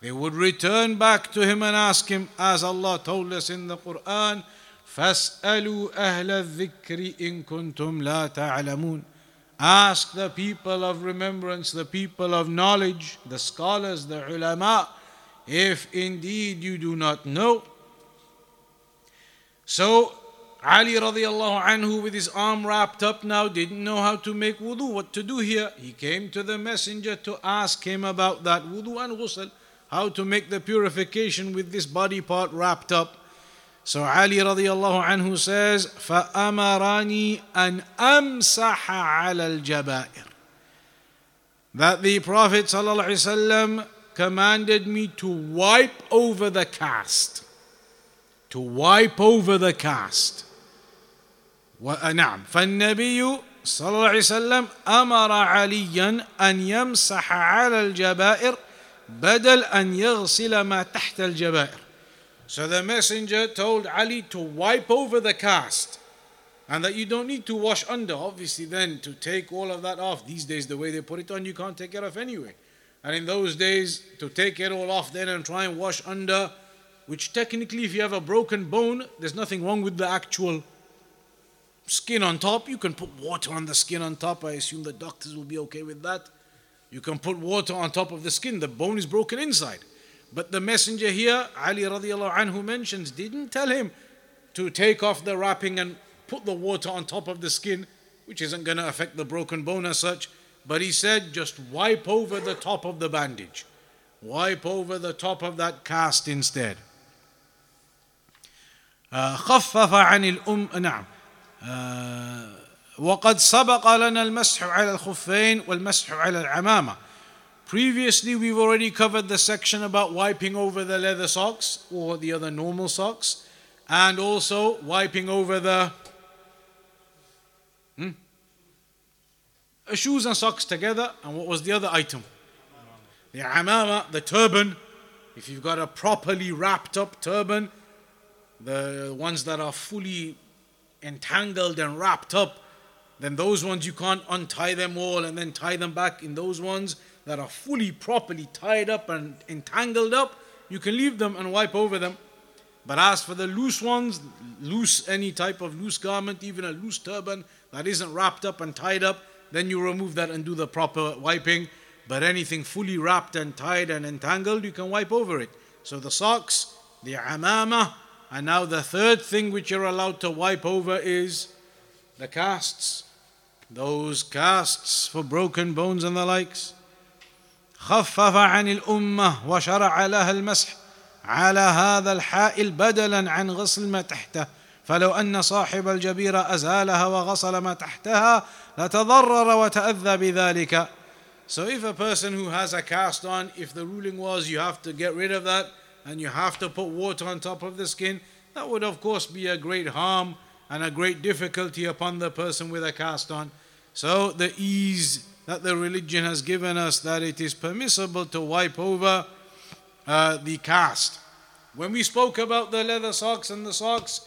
They would return back to him and ask him, as Allah told us in the Quran, فَاسْأَلُوا أَهْلَ الذِّكْرِ إِن كُنْتُمْ لَا تَعْلَمُونَ. Ask the people of remembrance, the people of knowledge, the scholars, the ulama, if indeed you do not know. So Ali radiallahu anhu, with his arm wrapped up now, didn't know how to make wudu, what to do here. He came to the messenger to ask him about that wudu and ghusl, how to make the purification with this body part wrapped up. So Ali radiallahu anhu says, فَأَمَرَنِي أَنْ أَمْسَحَ عَلَى الْجَبَائِرِ. That the Prophet sallallahu alaihi wasallam commanded me to wipe over the cast. To wipe over the cast. وَأَنَعْمْ فَالنَّبِيُّ صلى الله عليه وسلم أمر عليا أن يمسح على الجبائر بدل أن يغسل ما تحت الجبائر. So the messenger told Ali to wipe over the cast, and that you don't need to wash under. Obviously then to take all of that off, these days the way they put it on, you can't take it off anyway. And in those days, to take it all off then and try and wash under, which technically if you have a broken bone, there's nothing wrong with the actual skin on top. You can put water on the skin on top. I assume the doctors will be okay with that. You can put water on top of the skin. The bone is broken inside. But the messenger here, Ali radiallahu anhu mentions, didn't tell him to take off the wrapping and put the water on top of the skin, which isn't going to affect the broken bone as such. But he said, just wipe over the top of the bandage. Wipe over the top of that cast instead. خفف عن الأم نعم وقد سبق لنا المسح على الخفين والمسح على العمامة. Previously, we've already covered the section about wiping over the leather socks or the other normal socks, and also wiping over the hmm? shoes and socks together. And what was the other item? The amama, the turban. If you've got a properly wrapped up turban, the ones that are fully entangled and wrapped up, then those ones you can't untie them all and then tie them back. In those ones that are fully, properly tied up and entangled up, you can leave them and wipe over them. But as for the loose ones, loose, any type of loose garment, even a loose turban that isn't wrapped up and tied up, then you remove that and do the proper wiping. But anything fully wrapped and tied and entangled, you can wipe over it. So the socks, the amama, and now the third thing which you're allowed to wipe over is the casts. Those casts for broken bones and the likes. خفف عن الأمة وشرع لها المسح على هذا الحائل بدلا عن غسل ما تحته فلو أن صاحب الجبيرة أزالها وغسل ما تحتها لتضرر وتأذى بذلك. So if a person who has a cast on, if the ruling was you have to get rid of that and you have to put water on top of the skin, that would of course be a great harm and a great difficulty upon the person with a cast on. So the ease that the religion has given us, that it is permissible to wipe over uh, the cast. When we spoke about the leather socks and the socks,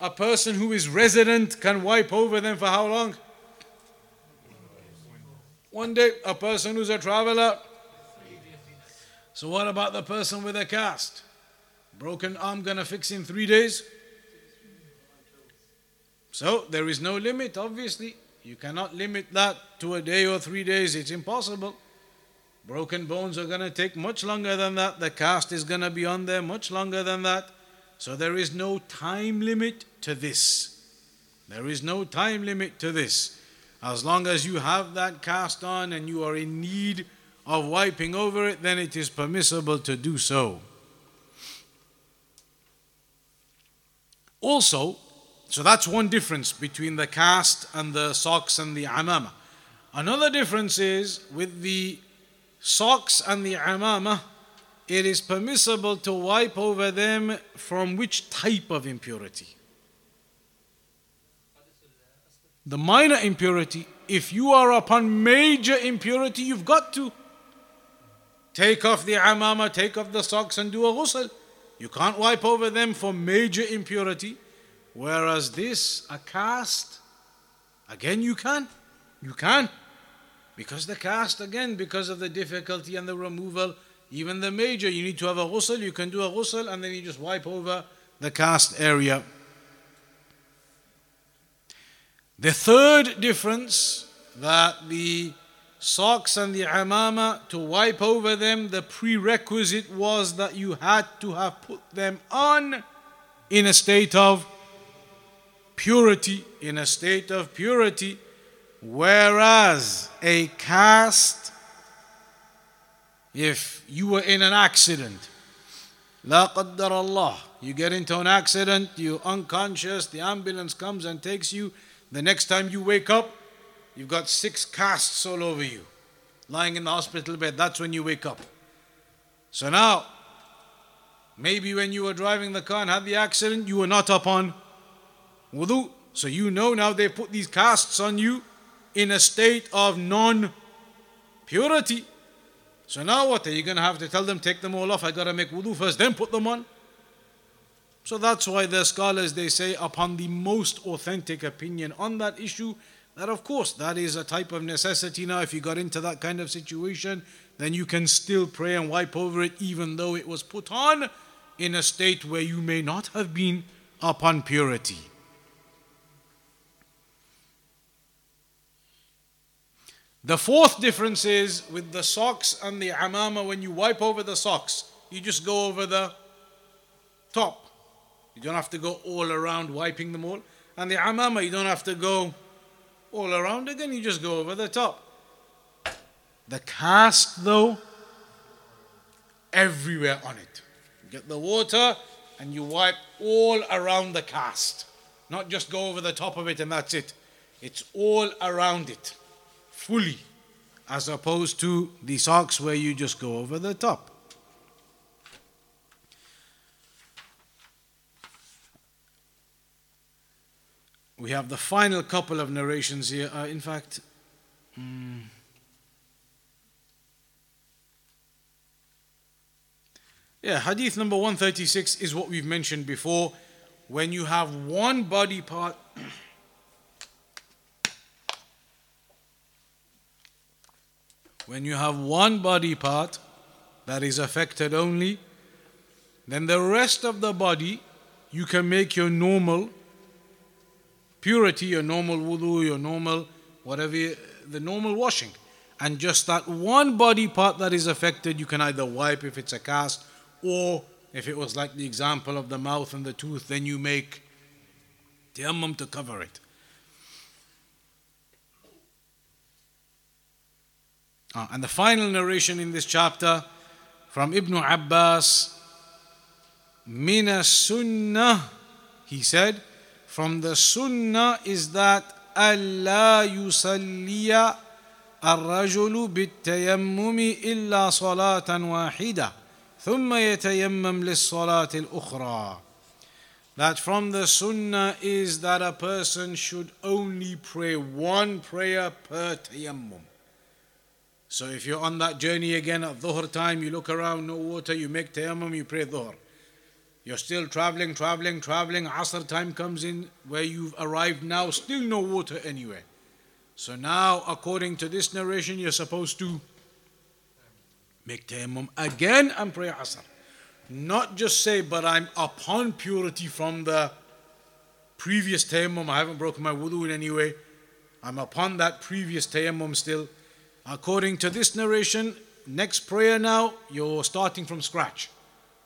a person who is resident can wipe over them for how long? One day. A person who's a traveler. So what about the person with a cast? Broken arm, gonna fix in three days? So there is no limit, obviously. You cannot limit that to a day or three days. It's impossible. Broken bones are going to take much longer than that. The cast is going to be on there much longer than that. So there is no time limit to this. There is no time limit to this. As long as you have that cast on and you are in need of wiping over it, then it is permissible to do so. Also, so that's one difference between the cast and the socks and the amama. Another difference is with the socks and the amama, it is permissible to wipe over them from which type of impurity? The minor impurity. If you are upon major impurity, you've got to. Take off the amama, take off the socks and do a ghusl. You can't wipe over them for major impurity. Whereas this, a cast, again you can. You can. Because the cast, again, because of the difficulty and the removal, even the major, you need to have a ghusl, you can do a ghusl and then you just wipe over the cast area. The third difference, that the socks and the amama, to wipe over them, the prerequisite was that you had to have put them on in a state of purity, in a state of purity, whereas a cast, if you were in an accident, la qaddar Allah, you get into an accident, you're unconscious, the ambulance comes and takes you, the next time you wake up, you've got six casts all over you, lying in the hospital bed. That's when you wake up. So now, maybe when you were driving the car and had the accident, you were not up on wudu. So you know now they put these casts on you in a state of non-purity. So now what? Are you going to have to tell them, take them all off? I got to make wudu first, then put them on. So that's why the scholars, they say, upon the most authentic opinion on that issue, that of course, that is a type of necessity now. If you got into that kind of situation, then you can still pray and wipe over it, even though it was put on in a state where you may not have been upon purity. The fourth difference is with the socks and the amama, when you wipe over the socks, you just go over the top. You don't have to go all around wiping them all. And the amama, you don't have to go all around again, you just go over the top. The cast, though, everywhere on it. You get the water and you wipe all around the cast. Not just go over the top of it and that's it. It's all around it, fully, as opposed to the socks where you just go over the top. We have the final couple of narrations here. Uh, in fact, um, yeah, hadith number one thirty-six is what we've mentioned before. When you have one body part when you have one body part that is affected only, then the rest of the body you can make your normal purity, your normal wudu, your normal, whatever, the normal washing. And just that one body part that is affected, you can either wipe if it's a cast, or if it was like the example of the mouth and the tooth, then you make tayammum to cover it. Ah, and the final narration in this chapter from Ibn Abbas, Mina sunnah, he said, from the sunnah is that Allah yusalliya al-rajulu bit-tayammumi illa salatan wahida thumma yatayammam lis-salati al-ukhra. That from the sunnah is that a person should only pray one prayer per tayammum. So if you're on that journey again at dhuhr time, you look around, no water, you make tayammum, you pray dhuhr. You're still traveling, traveling, traveling. Asr time comes in where you've arrived now. Still no water anywhere. So now, according to this narration, you're supposed to make tayammum again and pray Asr. Not just say, but I'm upon purity from the previous tayammum. I haven't broken my wudu in any way. I'm upon that previous tayammum still. According to this narration, next prayer now, you're starting from scratch.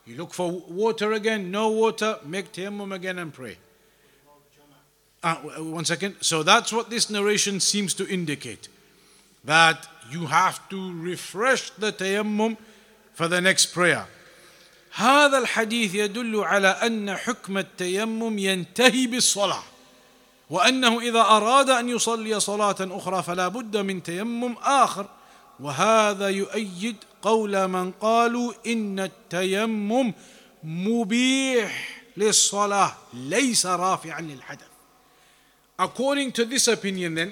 You look for water again, no water, make tayammum again and pray. Uh, one second. So that's what this narration seems to indicate. That you have to refresh the tayammum for the next prayer. هذا الحديث يدل على أن حكم التيمم ينتهي بالصلاة. وأنه إذا أراد أن يصلي صلاة أخرى فلا بد من تيمم آخر. وهذا يؤيد قول من قالوا إن التيمم مبيح للصلاة ليس رافعا للحدث. According to this opinion then,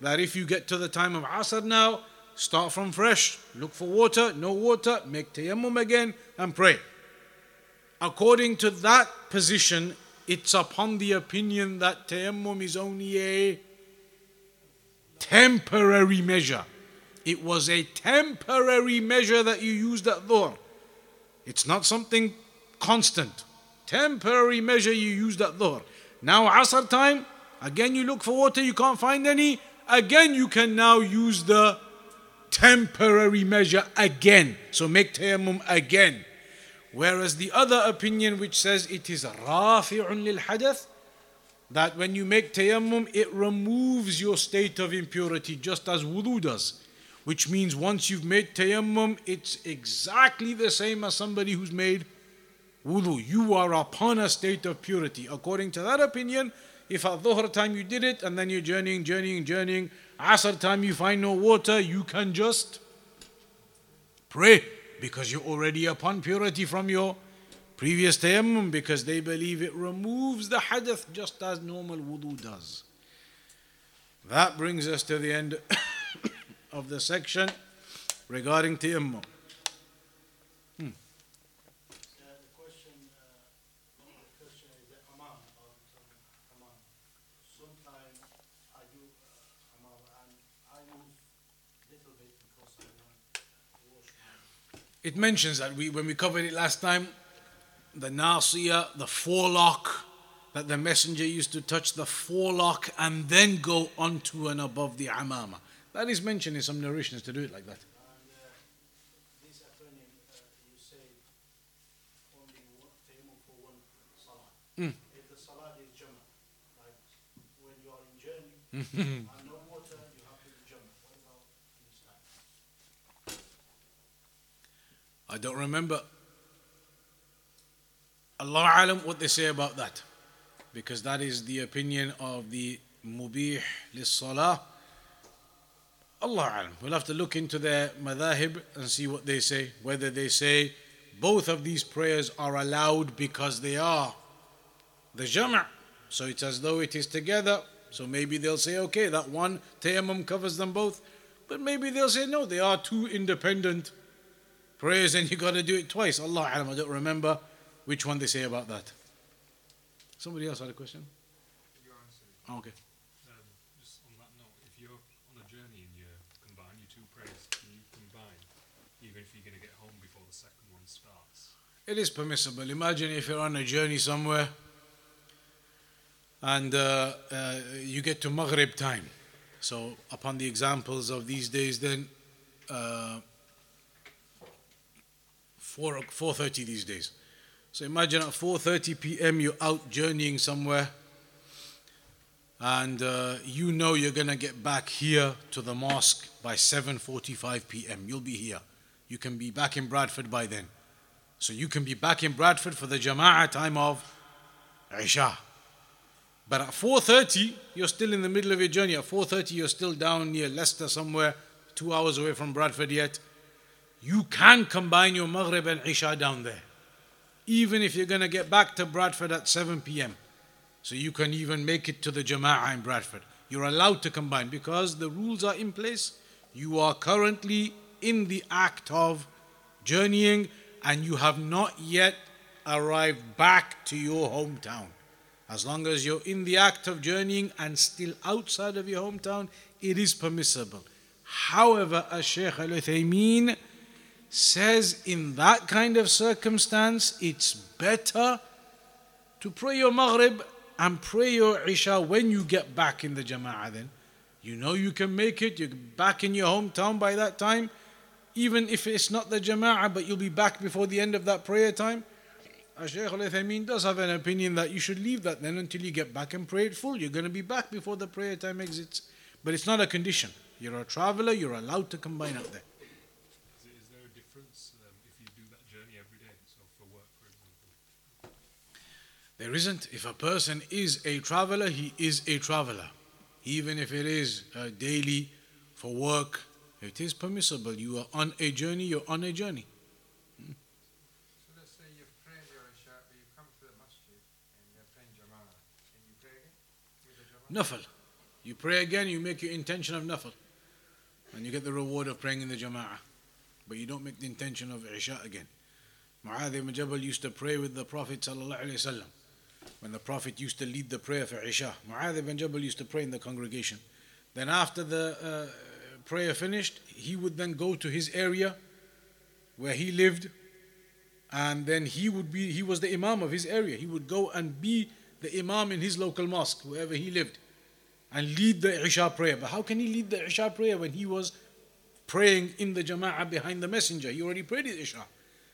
that if you get to the time of Asr now, start from fresh, look for water, no water, make tayammum again and pray. According to that position, it's upon the opinion that tayammum is only a temporary measure. It was a temporary measure that you used at dhuhr. It's not something constant. Temporary measure you used at dhuhr. Now asr time, again you look for water, you can't find any. Again you can now use the temporary measure again. So make tayammum again. Whereas the other opinion which says it is rafi'un lil hadath, that when you make tayammum, it removes your state of impurity just as wudu does. Which means once you've made tayammum, it's exactly the same as somebody who's made wudu. You are upon a state of purity. According to that opinion, if at dhuhr time you did it, and then you're journeying, journeying, journeying, asr time you find no water, you can just pray. Because you're already upon purity from your previous tayammum, because they believe it removes the hadath just as normal wudu does. That brings us to the end of the section regarding tayammum. Hmm. So the question, uh, the question is the hammam. Sometimes I do hammam uh, and I use a little bit because I want to wash my hands. It mentions that we, when we covered it last time, the nasiyah, the forelock, that the messenger used to touch the forelock and then go onto and above the amama. That is mentioned in some narrations to do it like that. And uh, this opinion, uh, you say only tayammum for one salah. Mm. If the salah is jama, like when you are in journey and no water, you have to do jama. What about this time? I don't remember. Allah alam what they say about that, because that is the opinion of the mubih lis-salah. Allah alam. We'll have to look into their madhahib and see what they say, whether they say both of these prayers are allowed because they are the jama', so it's as though it is together. So maybe they'll say, okay, that one tayammum covers them both, but maybe they'll say no, they are two independent prayers and you got to do it twice. Allah alam. I don't remember which one they say about that. Somebody else had a question? Your answer. Oh, okay. Um, just on that note, if you're on a journey and you combine your two prayers, can you combine, even if you're going to get home before the second one starts? It is permissible. Imagine if you're on a journey somewhere and uh, uh, you get to Maghrib time. So upon the examples of these days, then uh, four four thirty these days. So imagine at four thirty p.m. you're out journeying somewhere and uh, you know you're going to get back here to the mosque by seven forty-five p.m. You'll be here. You can be back in Bradford by then. So you can be back in Bradford for the jama'ah time of Isha. But at four thirty, you're still in the middle of your journey. At four thirty, you're still down near Leicester somewhere, two hours away from Bradford yet. You can combine your Maghrib and Isha down there, even if you're going to get back to Bradford at seven p.m. So you can even make it to the jama'ah in Bradford. You're allowed to combine because the rules are in place. You are currently in the act of journeying and you have not yet arrived back to your hometown. As long as you're in the act of journeying and still outside of your hometown, it is permissible. However, as Shaykh al-Uthaymeen says, in that kind of circumstance, it's better to pray your Maghrib and pray your Isha when you get back in the jama'ah then. You know you can make it, you're back in your hometown by that time, even if it's not the jama'ah, but you'll be back before the end of that prayer time. Shaykh al-Uthaymeen does have an opinion that you should leave that then until you get back and pray it full. You're going to be back before the prayer time exits. But it's not a condition. You're a traveler, you're allowed to combine out there. There isn't. If a person is a traveler, he is a traveler. Even if it is uh, daily for work, it is permissible. You are on a journey, you're on a journey. Hmm? So let's say you've prayed your Isha, but you come to the masjid and you're praying Jama'ah. Can you pray again? With the Jama'ah? Nafal. You pray again, you make your intention of Nafal. and you get the reward of praying in the jama'ah, but you don't make the intention of Isha again. Mu'adh ibn Jabal used to pray with the Prophet ﷺ when the Prophet used to lead the prayer for Isha. Mu'adh ibn Jabal used to pray in the congregation. Then after the uh, prayer finished, he would then go to his area where he lived, and then he would be, he was the imam of his area. He would go and be the imam in his local mosque, wherever he lived, and lead the Isha prayer. But how can he lead the Isha prayer when he was praying in the jama'ah behind the messenger? He already prayed his Isha.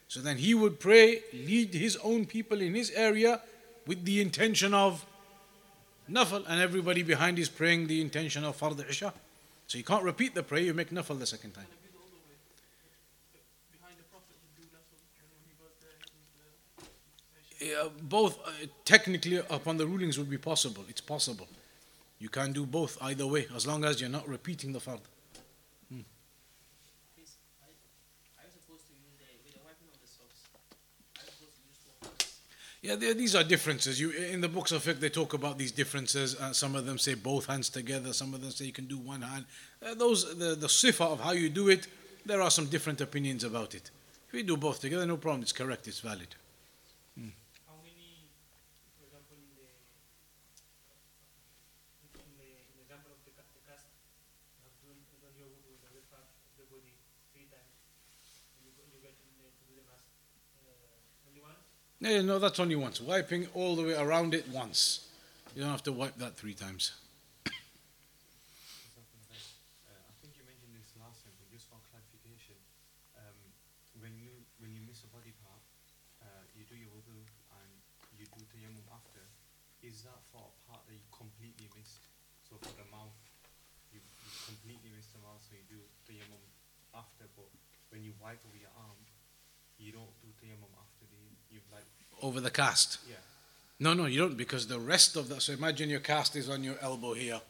So then he would pray, lead his own people in his area with the intention of nafal, and everybody behind is praying the intention of fard Isha. So you can't repeat the prayer, you make nafal the second time. Uh, both uh, technically upon the rulings would be possible. It's possible. You can do both either way, as long as you're not repeating the fard. Hmm. Please, I, I was supposed to use the, with the wiping of the socks. I was supposed to use two hands. Yeah, there, these are differences. You in the books of fiqh they talk about these differences. Uh, some of them say both hands together. Some of them say you can do one hand. Uh, those the the sifa of how you do it. There are some different opinions about it. If you do both together, no problem. It's correct. It's valid. Hmm. No, no, that's only once. Wiping all the way around it once. You don't have to wipe that three times. uh, I think you mentioned this last time, but just for clarification, um, when you when you miss a body part, uh, you do your wudu and you do tayammum after. Is that for a part that you completely missed? So for the mouth, you, you completely missed the mouth, so you do tayammum after. But when you wipe over your arm, you don't do tayammum after the you've like over the cast. Yeah. No, no, you don't, because the rest of that. So imagine your cast is on your elbow here.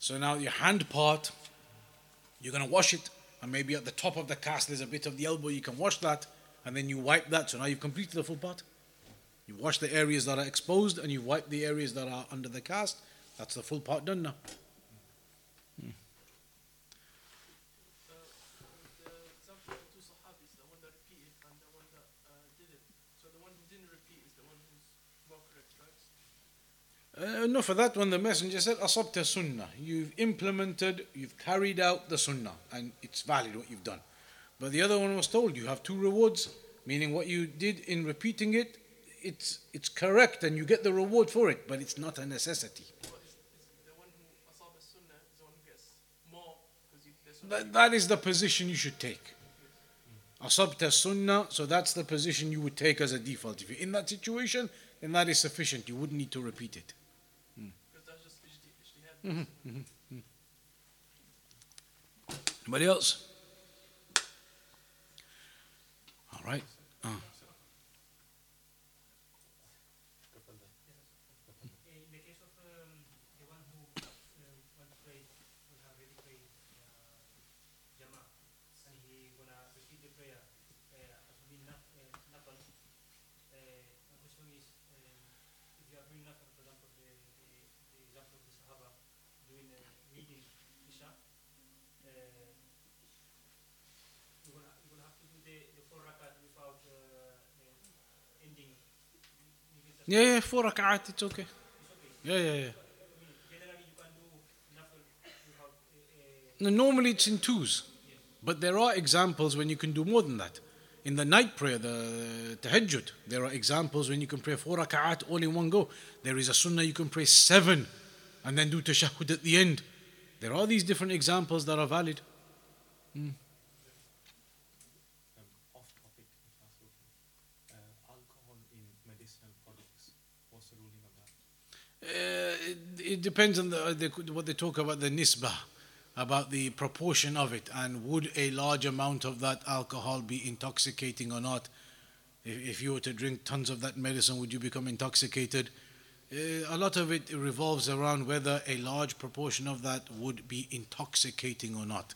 So now your hand part, you're gonna wash it, and maybe at the top of the cast there's a bit of the elbow. You can wash that, and then you wipe that. So now you've completed the full part. You wash the areas that are exposed, and you wipe the areas that are under the cast. That's the full part done now. Hmm. Uh, no, for that one the messenger said, "Asabta sunnah." You've implemented, you've carried out the sunnah, and it's valid what you've done. But the other one was told, you have two rewards, meaning what you did in repeating it, it's it's correct, and you get the reward for it, but it's not a necessity. Well, it's, it's the one who asab sunnah is the one who gets more, because you, there's sunnah. That, that is the position you should take. Asabta sunnah, so that's the position you would take as a default. If you're in that situation, then that is sufficient. You wouldn't need to repeat it. Mm-hmm, mm-hmm, mm-hmm. Anybody else? All right. Uh. In the case of um, the one who uh, wants to pray, who have already prayed uh, Jama, and he wanna repeat the prayer as we not nafal. My question is, um, if you are doing nafal, for example, the, the, the example of the Sahaba. Doing a reading Isha, uh, you will you will have to do the, the four rakat without uh, ending. Yeah, yeah, four rakat, it's okay. It's okay. Yeah, yeah, yeah. But, I mean, generally, you can do nafil without. Uh, no, normally it's in twos, yeah. But there are examples when you can do more than that. In the night prayer, the tahajjud, there are examples when you can pray four rakat all in one go. There is a sunnah you can pray seven. And then do tashahhud at the end. There are these different examples that are valid. Mm. Um, off topic, if that's okay. Uh, alcohol in medicinal products. What's the ruling on that? Uh, it, it depends on the, the, what they talk about, the nisbah, about the proportion of it, and would a large amount of that alcohol be intoxicating or not? If, if you were to drink tons of that medicine, would you become intoxicated? Uh, a lot of it revolves around whether a large proportion of that would be intoxicating or not.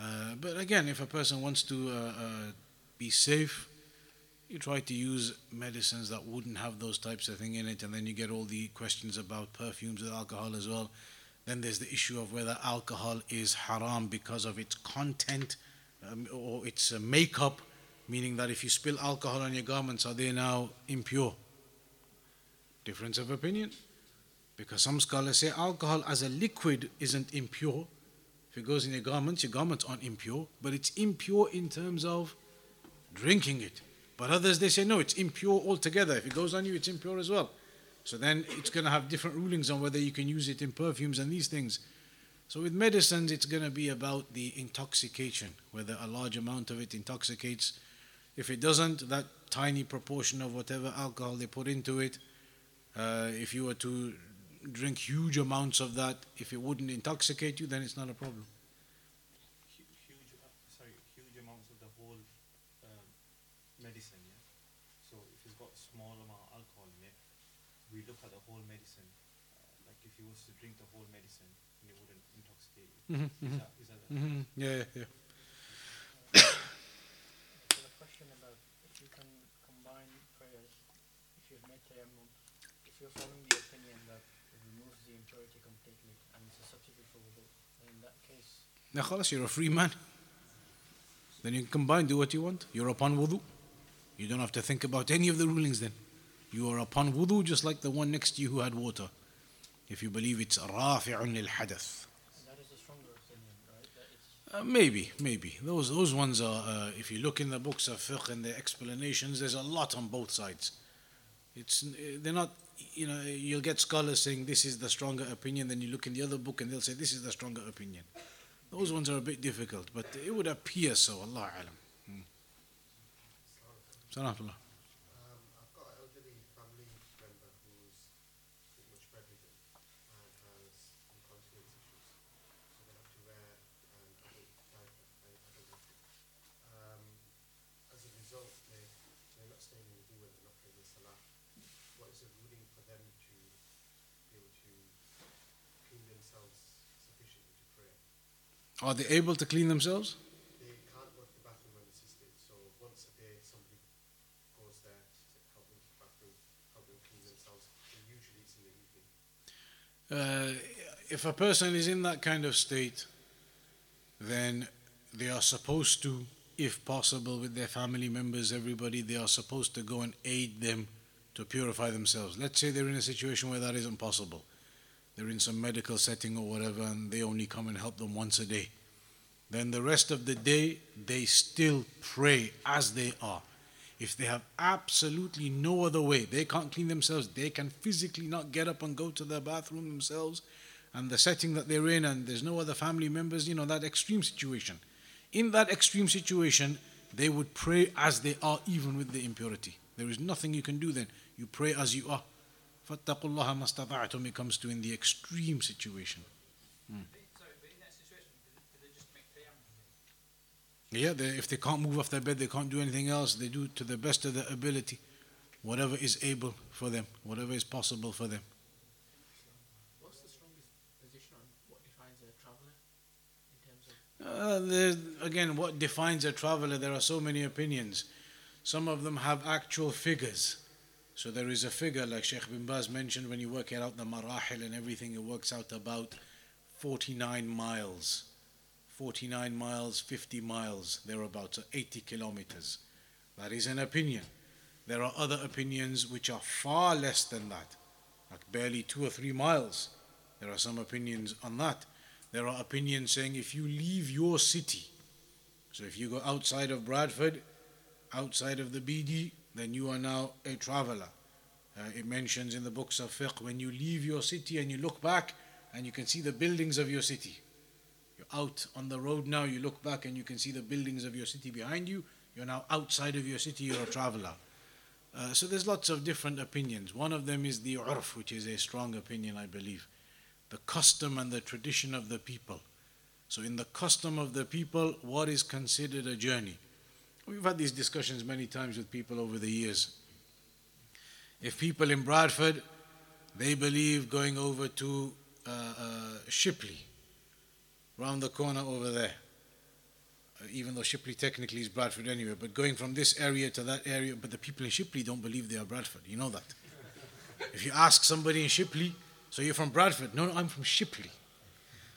Uh, but again, if a person wants to uh, uh, be safe, you try to use medicines that wouldn't have those types of thing in it, and then you get all the questions about perfumes with alcohol as well. Then there's the issue of whether alcohol is haram because of its content um, or its uh, makeup, meaning that if you spill alcohol on your garments, are they now impure? Difference of opinion. Because some scholars say alcohol as a liquid isn't impure. If it goes in your garments, your garments aren't impure, but it's impure in terms of drinking it. But others, they say, no, it's impure altogether. If it goes on you, it's impure as well. So then it's going to have different rulings on whether you can use it in perfumes and these things. So with medicines, it's going to be about the intoxication, whether a large amount of it intoxicates. If it doesn't, that tiny proportion of whatever alcohol they put into it, uh, if you were to drink huge amounts of that, if it wouldn't intoxicate you, then it's not a problem. Huge, sorry, huge amounts of the whole um, medicine, yeah? So if it's got a small amount of alcohol in it, we look at the whole medicine. Uh, like if you was to drink the whole medicine, it wouldn't intoxicate you. Mm-hmm, is mm-hmm. that, is that that mm-hmm. Yeah, yeah, yeah. So the question about if you can combine prayers, if you've made tayammum, if you're following the opinion that impurity completely and it's a substitute for wudu, then in that case, now khalas, you're a free man. Then you can combine, do what you want. You're upon wudu. You don't have to think about any of the rulings then. You are upon wudu just like the one next to you who had water. If you believe it's rafi'un lil hadath. That is a stronger opinion, right? That it's uh, maybe, maybe. Those those ones are, uh, if you look in the books of fiqh and the explanations, there's a lot on both sides. It's, they're not, you know, you'll get scholars saying this is the stronger opinion, then you look in the other book and they'll say this is the stronger opinion. Those ones are a bit difficult, but it would appear so, Allah alam. Hmm. Salaam Allah. Um, I've got an elderly family member who's pretty much bedridden and has incontinence issues, so they have to wear an adult diaper. Um, as a result, they, they're not staying in the door, they're not paying the salah. What is the ruling for them to be able to clean themselves sufficiently to pray? Are they able to clean themselves? They can't go to the bathroom unassisted, so once a day somebody goes there to help them to the bathroom, help them clean themselves, and usually it's in the evening. Uh, if a person is in that kind of state, then they are supposed to, if possible, with their family members, everybody, they are supposed to go and aid them to purify themselves. Let's say they're in a situation where that isn't possible. They're in some medical setting or whatever, and they only come and help them once a day. Then the rest of the day, they still pray as they are. If they have absolutely no other way, they can't clean themselves, they can physically not get up and go to the bathroom themselves, and the setting that they're in, and there's no other family members, you know, that extreme situation. In that extreme situation, they would pray as they are, even with the impurity. There is nothing you can do then. You pray as you are. Fattaqullaha mastata'tum, it comes to in the extreme situation. Hmm. Sorry, but in that situation, do they, do they just make tayammum? Yeah, they, if they can't move off their bed, they can't do anything else. They do to the best of their ability, whatever is able for them, whatever is possible for them. What's the strongest position on what defines a traveler in terms of? Uh, again, what defines a traveler? There are so many opinions. Some of them have actual figures. So there is a figure, like Sheikh Bin Baz mentioned, when you work out the marahil and everything, it works out about forty-nine miles. forty-nine miles, fifty miles, thereabouts, so eighty kilometers. That is an opinion. There are other opinions which are far less than that, like barely two or three miles. There are some opinions on that. There are opinions saying if you leave your city, so if you go outside of Bradford, outside of the B D, then you are now a traveler. Uh, it mentions in the books of fiqh, when you leave your city and you look back and you can see the buildings of your city. You're out on the road now, you look back and you can see the buildings of your city behind you. You're now outside of your city, you're a traveler. Uh, so there's lots of different opinions. One of them is the urf, which is a strong opinion, I believe. The custom and the tradition of the people. So in the custom of the people, what is considered a journey? We've had these discussions many times with people over the years. If people in Bradford, they believe going over to uh, uh, Shipley, round the corner over there, uh, even though Shipley technically is Bradford anyway, but going from this area to that area, but the people in Shipley don't believe they are Bradford, you know that. If you ask somebody in Shipley, so you're from Bradford, no, no, I'm from Shipley.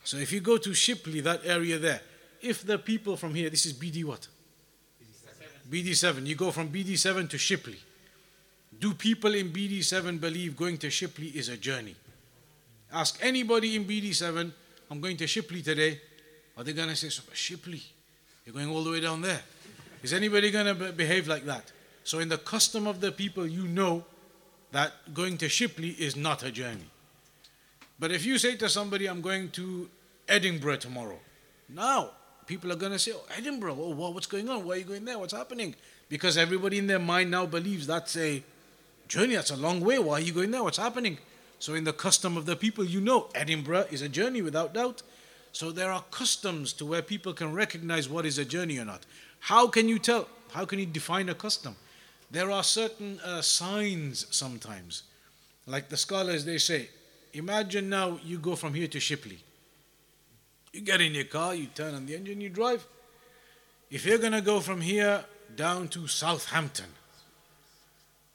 So if you go to Shipley, that area there, if the people from here, this is B D what? B D seven. You go from B D seven to Shipley. Do people in B D seven believe going to Shipley is a journey? Ask anybody in B D seven, I'm going to Shipley today. Are they going to say, Shipley? You're going all the way down there. Is anybody going to behave like that? So in the custom of the people, you know that going to Shipley is not a journey. But if you say to somebody, I'm going to Edinburgh tomorrow. Now, people are going to say, oh, Edinburgh, oh, what's going on? Why are you going there? What's happening? Because everybody in their mind now believes that's a journey. That's a long way. Why are you going there? What's happening? So in the custom of the people, you know Edinburgh is a journey without doubt. So there are customs to where people can recognize what is a journey or not. How can you tell? How can you define a custom? There are certain uh, signs sometimes. Like the scholars, they say, imagine now you go from here to Shipley. You get in your car, you turn on the engine, you drive. If you're going to go from here down to Southampton,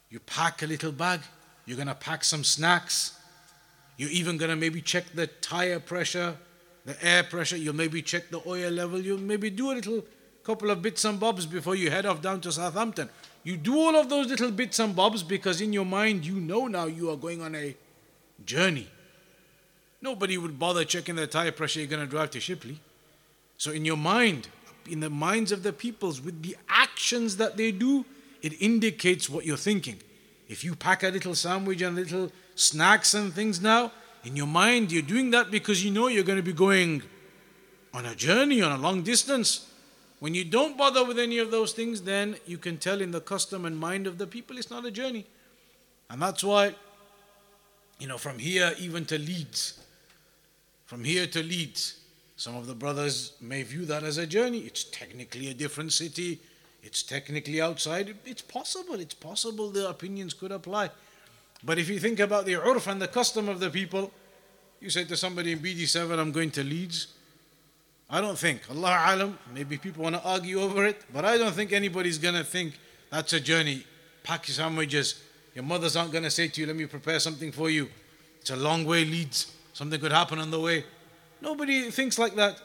you pack a little bag, you're going to pack some snacks, you're even going to maybe check the tire pressure, the air pressure, you'll maybe check the oil level, you'll maybe do a little couple of bits and bobs before you head off down to Southampton. You do all of those little bits and bobs because in your mind you know now you are going on a journey. Nobody would bother checking the tire pressure. You're going to drive to Shipley. So in your mind, in the minds of the peoples, with the actions that they do, it indicates what you're thinking. If you pack a little sandwich and little snacks and things now, in your mind you're doing that because you know you're going to be going on a journey, on a long distance. When you don't bother with any of those things, then you can tell in the custom and mind of the people it's not a journey. And that's why, you know, from here even to Leeds, from here to Leeds, some of the brothers may view that as a journey. It's technically a different city. It's technically outside. It's possible. It's possible the opinions could apply. But if you think about the urf and the custom of the people, you say to somebody in B D seven, I'm going to Leeds. I don't think, Allah alam, maybe people want to argue over it, but I don't think anybody's going to think that's a journey. Pack your sandwiches. Your mothers aren't going to say to you, let me prepare something for you. It's a long way, Leeds. Something could happen on the way. Nobody thinks like that.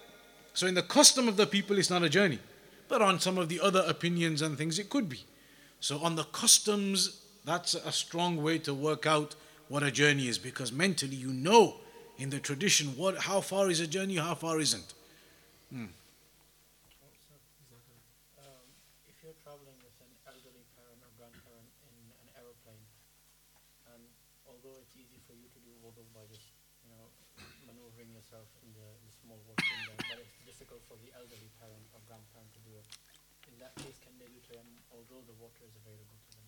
So in the custom of the people, it's not a journey. But on some of the other opinions and things, it could be. So on the customs, that's a strong way to work out what a journey is, because mentally you know in the tradition what, how far is a journey, how far isn't. Hmm. Um, if you're traveling with an elderly parent or grandparent in an aeroplane, and although it's easy for you to do all those by just, you know, maneuvering yourself in the, in the small world, but it's difficult for the elderly parent or grandparent to do it. In that case, can they do tayammum, although the water is available to them?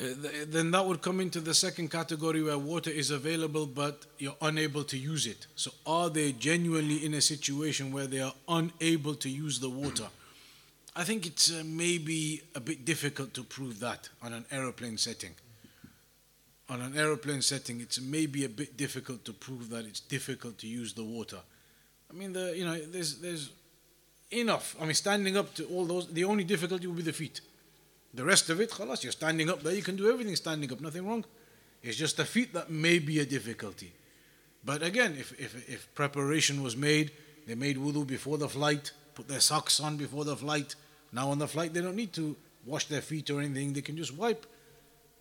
Uh, th- then that would come into the second category where water is available, but you're unable to use it. So are they genuinely in a situation where they are unable to use the water? I think it's uh, maybe a bit difficult to prove that on an aeroplane setting. On an aeroplane setting, it's maybe a bit difficult to prove that it's difficult to use the water. I mean, the you know, there's there's enough. I mean, standing up to all those, the only difficulty will be the feet. The rest of it, khalas, you're standing up there, you can do everything standing up, nothing wrong. It's just the feet that may be a difficulty. But again, if, if, if preparation was made, they made wudu before the flight, put their socks on before the flight. Now on the flight, they don't need to wash their feet or anything. They can just wipe,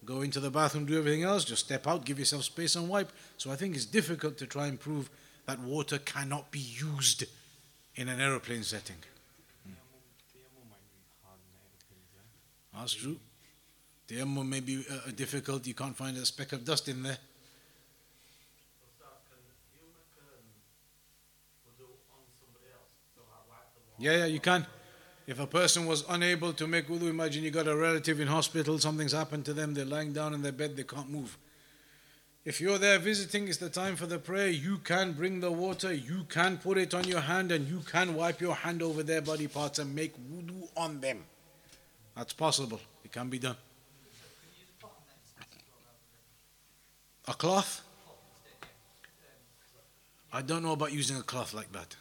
go into the bathroom, do everything else, just step out, give yourself space and wipe. So I think it's difficult to try and prove that water cannot be used in an aeroplane setting. That's true. Tayammum may be a, a difficult, you can't find a speck of dust in there. Yeah, yeah, you can. If a person was unable to make wudu, imagine you got a relative in hospital, something's happened to them, they're lying down in their bed, they can't move. If you're there visiting, it's the time for the prayer, you can bring the water, you can put it on your hand, and you can wipe your hand over their body parts and make wudu on them. That's possible. It can be done. A cloth? I don't know about using a cloth like that.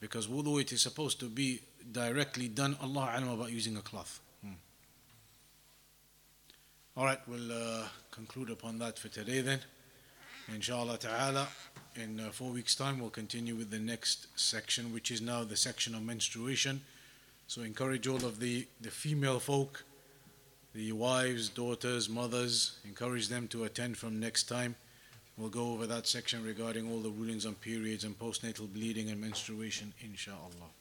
Because wudu, it is supposed to be directly done. Allah alam about using a cloth. Hmm. Alright, we'll uh, conclude upon that for today then. Inshallah ta'ala, in uh, four weeks time we'll continue with the next section, which is now the section on menstruation. So encourage all of the, the female folk, the wives, daughters, mothers, encourage them to attend from next time. We'll go over that section regarding all the rulings on periods and postnatal bleeding and menstruation, inshallah.